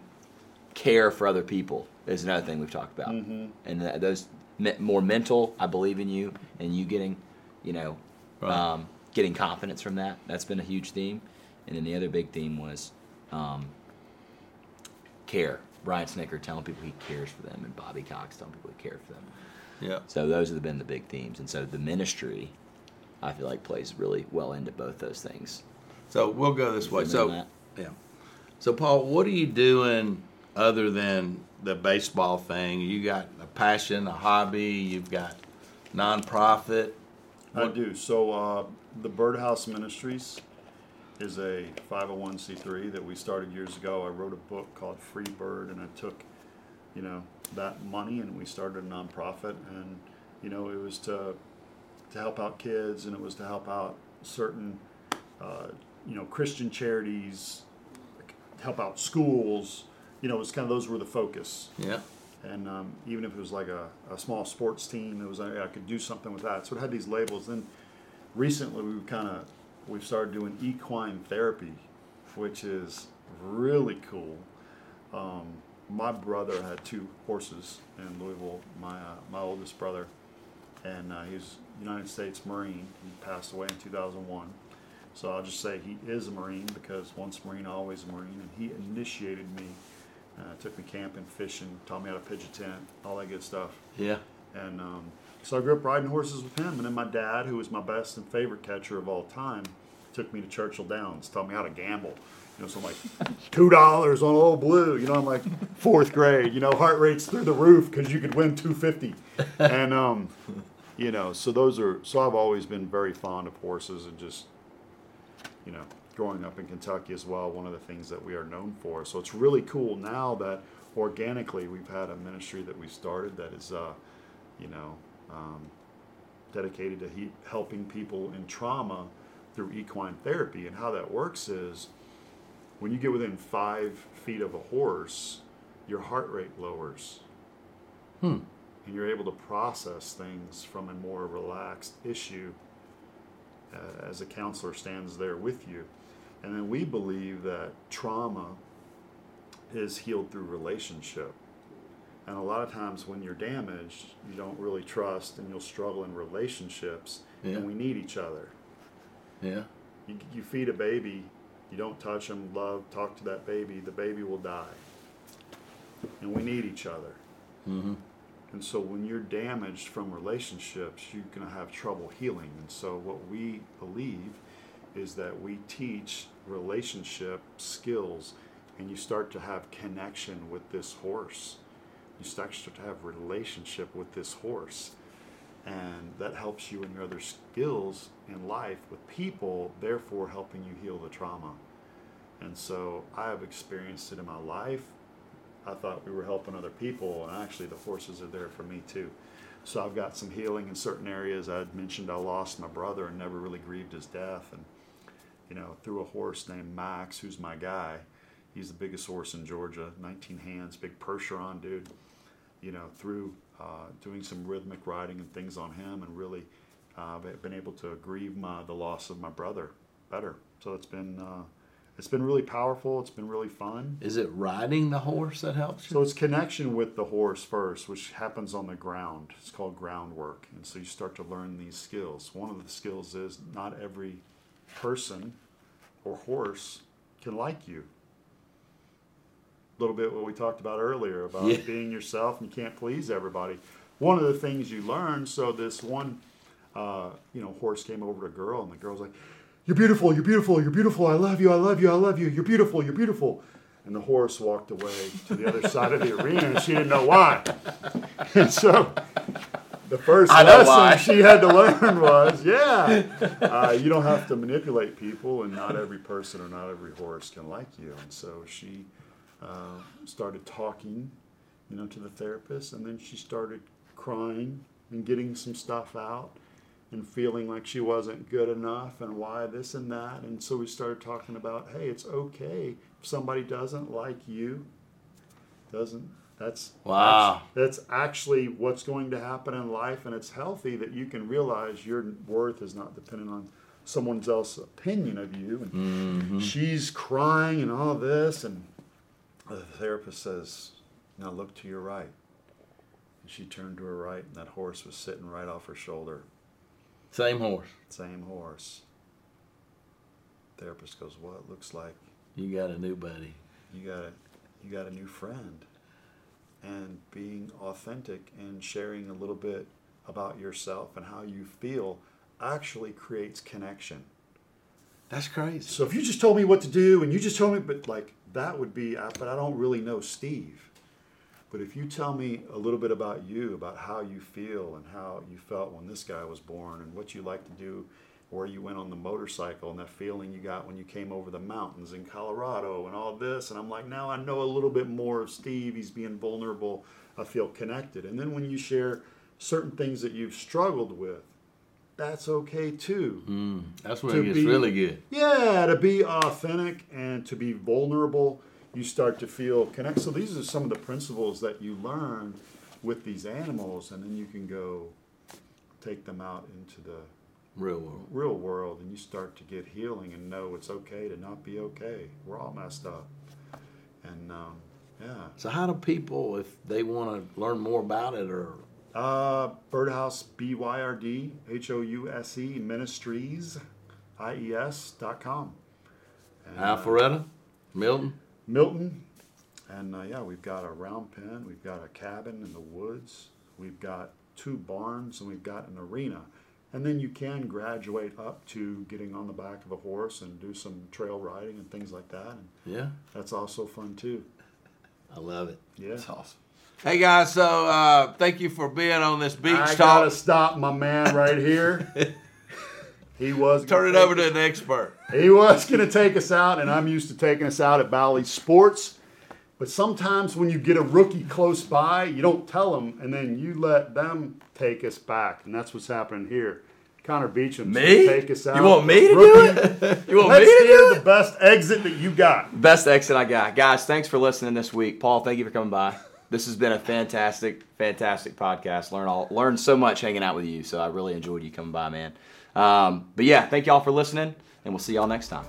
care for other people is another thing we've talked about. Mm-hmm. And th- those me- more mental, I believe in you, and you getting, you know, right. um, getting confidence from that. That's been a huge theme. And then the other big theme was. Um, care. Brian Snitker telling people he cares for them, and Bobby Cox telling people he cares for them. Yeah. So those have been the big themes, and so the ministry, I feel like, plays really well into both those things. So we'll go this way. So yeah. So Paul, what are you doing other than the baseball thing? You got a passion, a hobby. You've got nonprofit. What? I do. So uh, the Birdhouse Ministries. Is a five oh one c three that we started years ago. I wrote a book called Free Bird, and I took, you know, that money and we started a nonprofit. And you know, it was to to help out kids, and it was to help out certain, uh, you know, Christian charities, help out schools. You know, it was kind of those were the focus. Yeah. And um, even if it was like a, a small sports team, it was I could do something with that. So it had these labels. Then recently we kind of. We've started doing equine therapy, which is really cool. Um, my brother had two horses in Louisville, my uh, my oldest brother, and uh, he was United States Marine. He passed away in two thousand one. So I'll just say he is a Marine because once a Marine, always a Marine. And he initiated me, uh, took me camping, fishing, taught me how to pitch a tent, all that good stuff. Yeah. And um, so I grew up riding horses with him. And then my dad, who was my best and favorite catcher of all time, took me to Churchill Downs, taught me how to gamble. You know, so I'm like, two dollars on Old Blue. You know, I'm like, fourth grade. You know, heart rate's through the roof because you could win two hundred fifty dollars. And, um, you know, so those are, so I've always been very fond of horses and just, you know, growing up in Kentucky as well, one of the things that we are known for. So it's really cool now that organically we've had a ministry that we started that is, uh, you know, Um, dedicated to he- helping people in trauma through equine therapy. And how that works is when you get within five feet of a horse, your heart rate lowers. Hmm. And you're able to process things from a more relaxed issue uh, as a counselor stands there with you. And then we believe that trauma is healed through relationship. And a lot of times when you're damaged, you don't really trust and you'll struggle in relationships. Yeah. And we need each other. Yeah. You, you feed a baby, you don't touch them, love, talk to that baby, the baby will die. And we need each other. Mm-hmm. And so when you're damaged from relationships, you're going to have trouble healing. And so what we believe is that we teach relationship skills, and you start to have connection with this horse. You start to have relationship with this horse, and that helps you in your other skills in life with people, therefore helping you heal the trauma. And so I have experienced it in my life. I thought we were helping other people, and actually the horses are there for me too. So I've got some healing in certain areas. I had mentioned I lost my brother and never really grieved his death, and you know, through a horse named Max, who's my guy. He's the biggest horse in Georgia, nineteen hands, big Percheron dude. You know, through uh, doing some rhythmic riding and things on him, and really uh, been able to grieve my, the loss of my brother better. So it's been uh, it's been really powerful. It's been really fun. Is it riding the horse that helps you? So it's connection with the horse first, which happens on the ground. It's called groundwork, and so you start to learn these skills. One of the skills is not every person or horse can like you. Little bit what we talked about earlier about yeah. being yourself, and you can't please everybody. One of the things you learn, so this one uh you know horse came over to a girl, and the girl's like, You're beautiful, you're beautiful, you're beautiful, I love you, I love you, I love you, you're beautiful, you're beautiful. And the horse walked away to the other side of the arena, and she didn't know why. And so the first lesson she had to learn was, yeah, uh, you don't have to manipulate people, and not every person or not every horse can like you. And so she uh, started talking, you know, to the therapist, and then she started crying and getting some stuff out, and feeling like she wasn't good enough and why this and that. And so we started talking about, hey, it's okay if somebody doesn't like you. Doesn't that's wow. That's, that's actually what's going to happen in life, and it's healthy that you can realize your worth is not dependent on someone else's opinion of you. And mm-hmm. she's crying and all this, and the therapist says, now look to your right. And she turned to her right, and that horse was sitting right off her shoulder. Same horse. Same horse. Therapist goes, well, it looks like you got a new buddy. You got a, you got a new friend. And being authentic and sharing a little bit about yourself and how you feel actually creates connection. That's crazy. So if you just told me what to do and you just told me, but like that would be, but I don't really know Steve. But if you tell me a little bit about you, about how you feel and how you felt when this guy was born and what you like to do, where you went on the motorcycle and that feeling you got when you came over the mountains in Colorado and all this, and I'm like, now I know a little bit more of Steve. He's being vulnerable. I feel connected. And then when you share certain things that you've struggled with, that's okay too. Mm, that's where it gets really good. Yeah, to be authentic and to be vulnerable. You start to feel connected. So these are some of the principles that you learn with these animals, and then you can go take them out into the real world. Real world, and you start to get healing and know it's okay to not be okay. We're all messed up, and um, yeah. So how do people, if they want to learn more about it, or uh, Birdhouse B Y R D H O U S E Ministries I E S dot com. Alpharetta, Milton. Milton, and uh, yeah, we've got a round pen, we've got a cabin in the woods, we've got two barns, and we've got an arena. And then you can graduate up to getting on the back of a horse and do some trail riding and things like that. And yeah. That's also fun, too. I love it. Yeah. That's awesome. Hey, guys, so uh, thank you for being on this beach I talk. I got to stop my man right here. He was Turn it over us. to an expert. He was going to take us out, and I'm used to taking us out at Bally Sports. But sometimes when you get a rookie close by, you don't tell them, and then you let them take us back. And that's what's happening here. Connor Beecham's going to take us out. You want me to rookie. do it? You want Let's me to do it? the best exit that you got. Best exit I got. Guys, thanks for listening this week. Paul, thank you for coming by. This has been a fantastic, fantastic podcast. Learn all, learned so much hanging out with you, so I really enjoyed you coming by, man. Um, but yeah, thank y'all for listening, and we'll see y'all next time.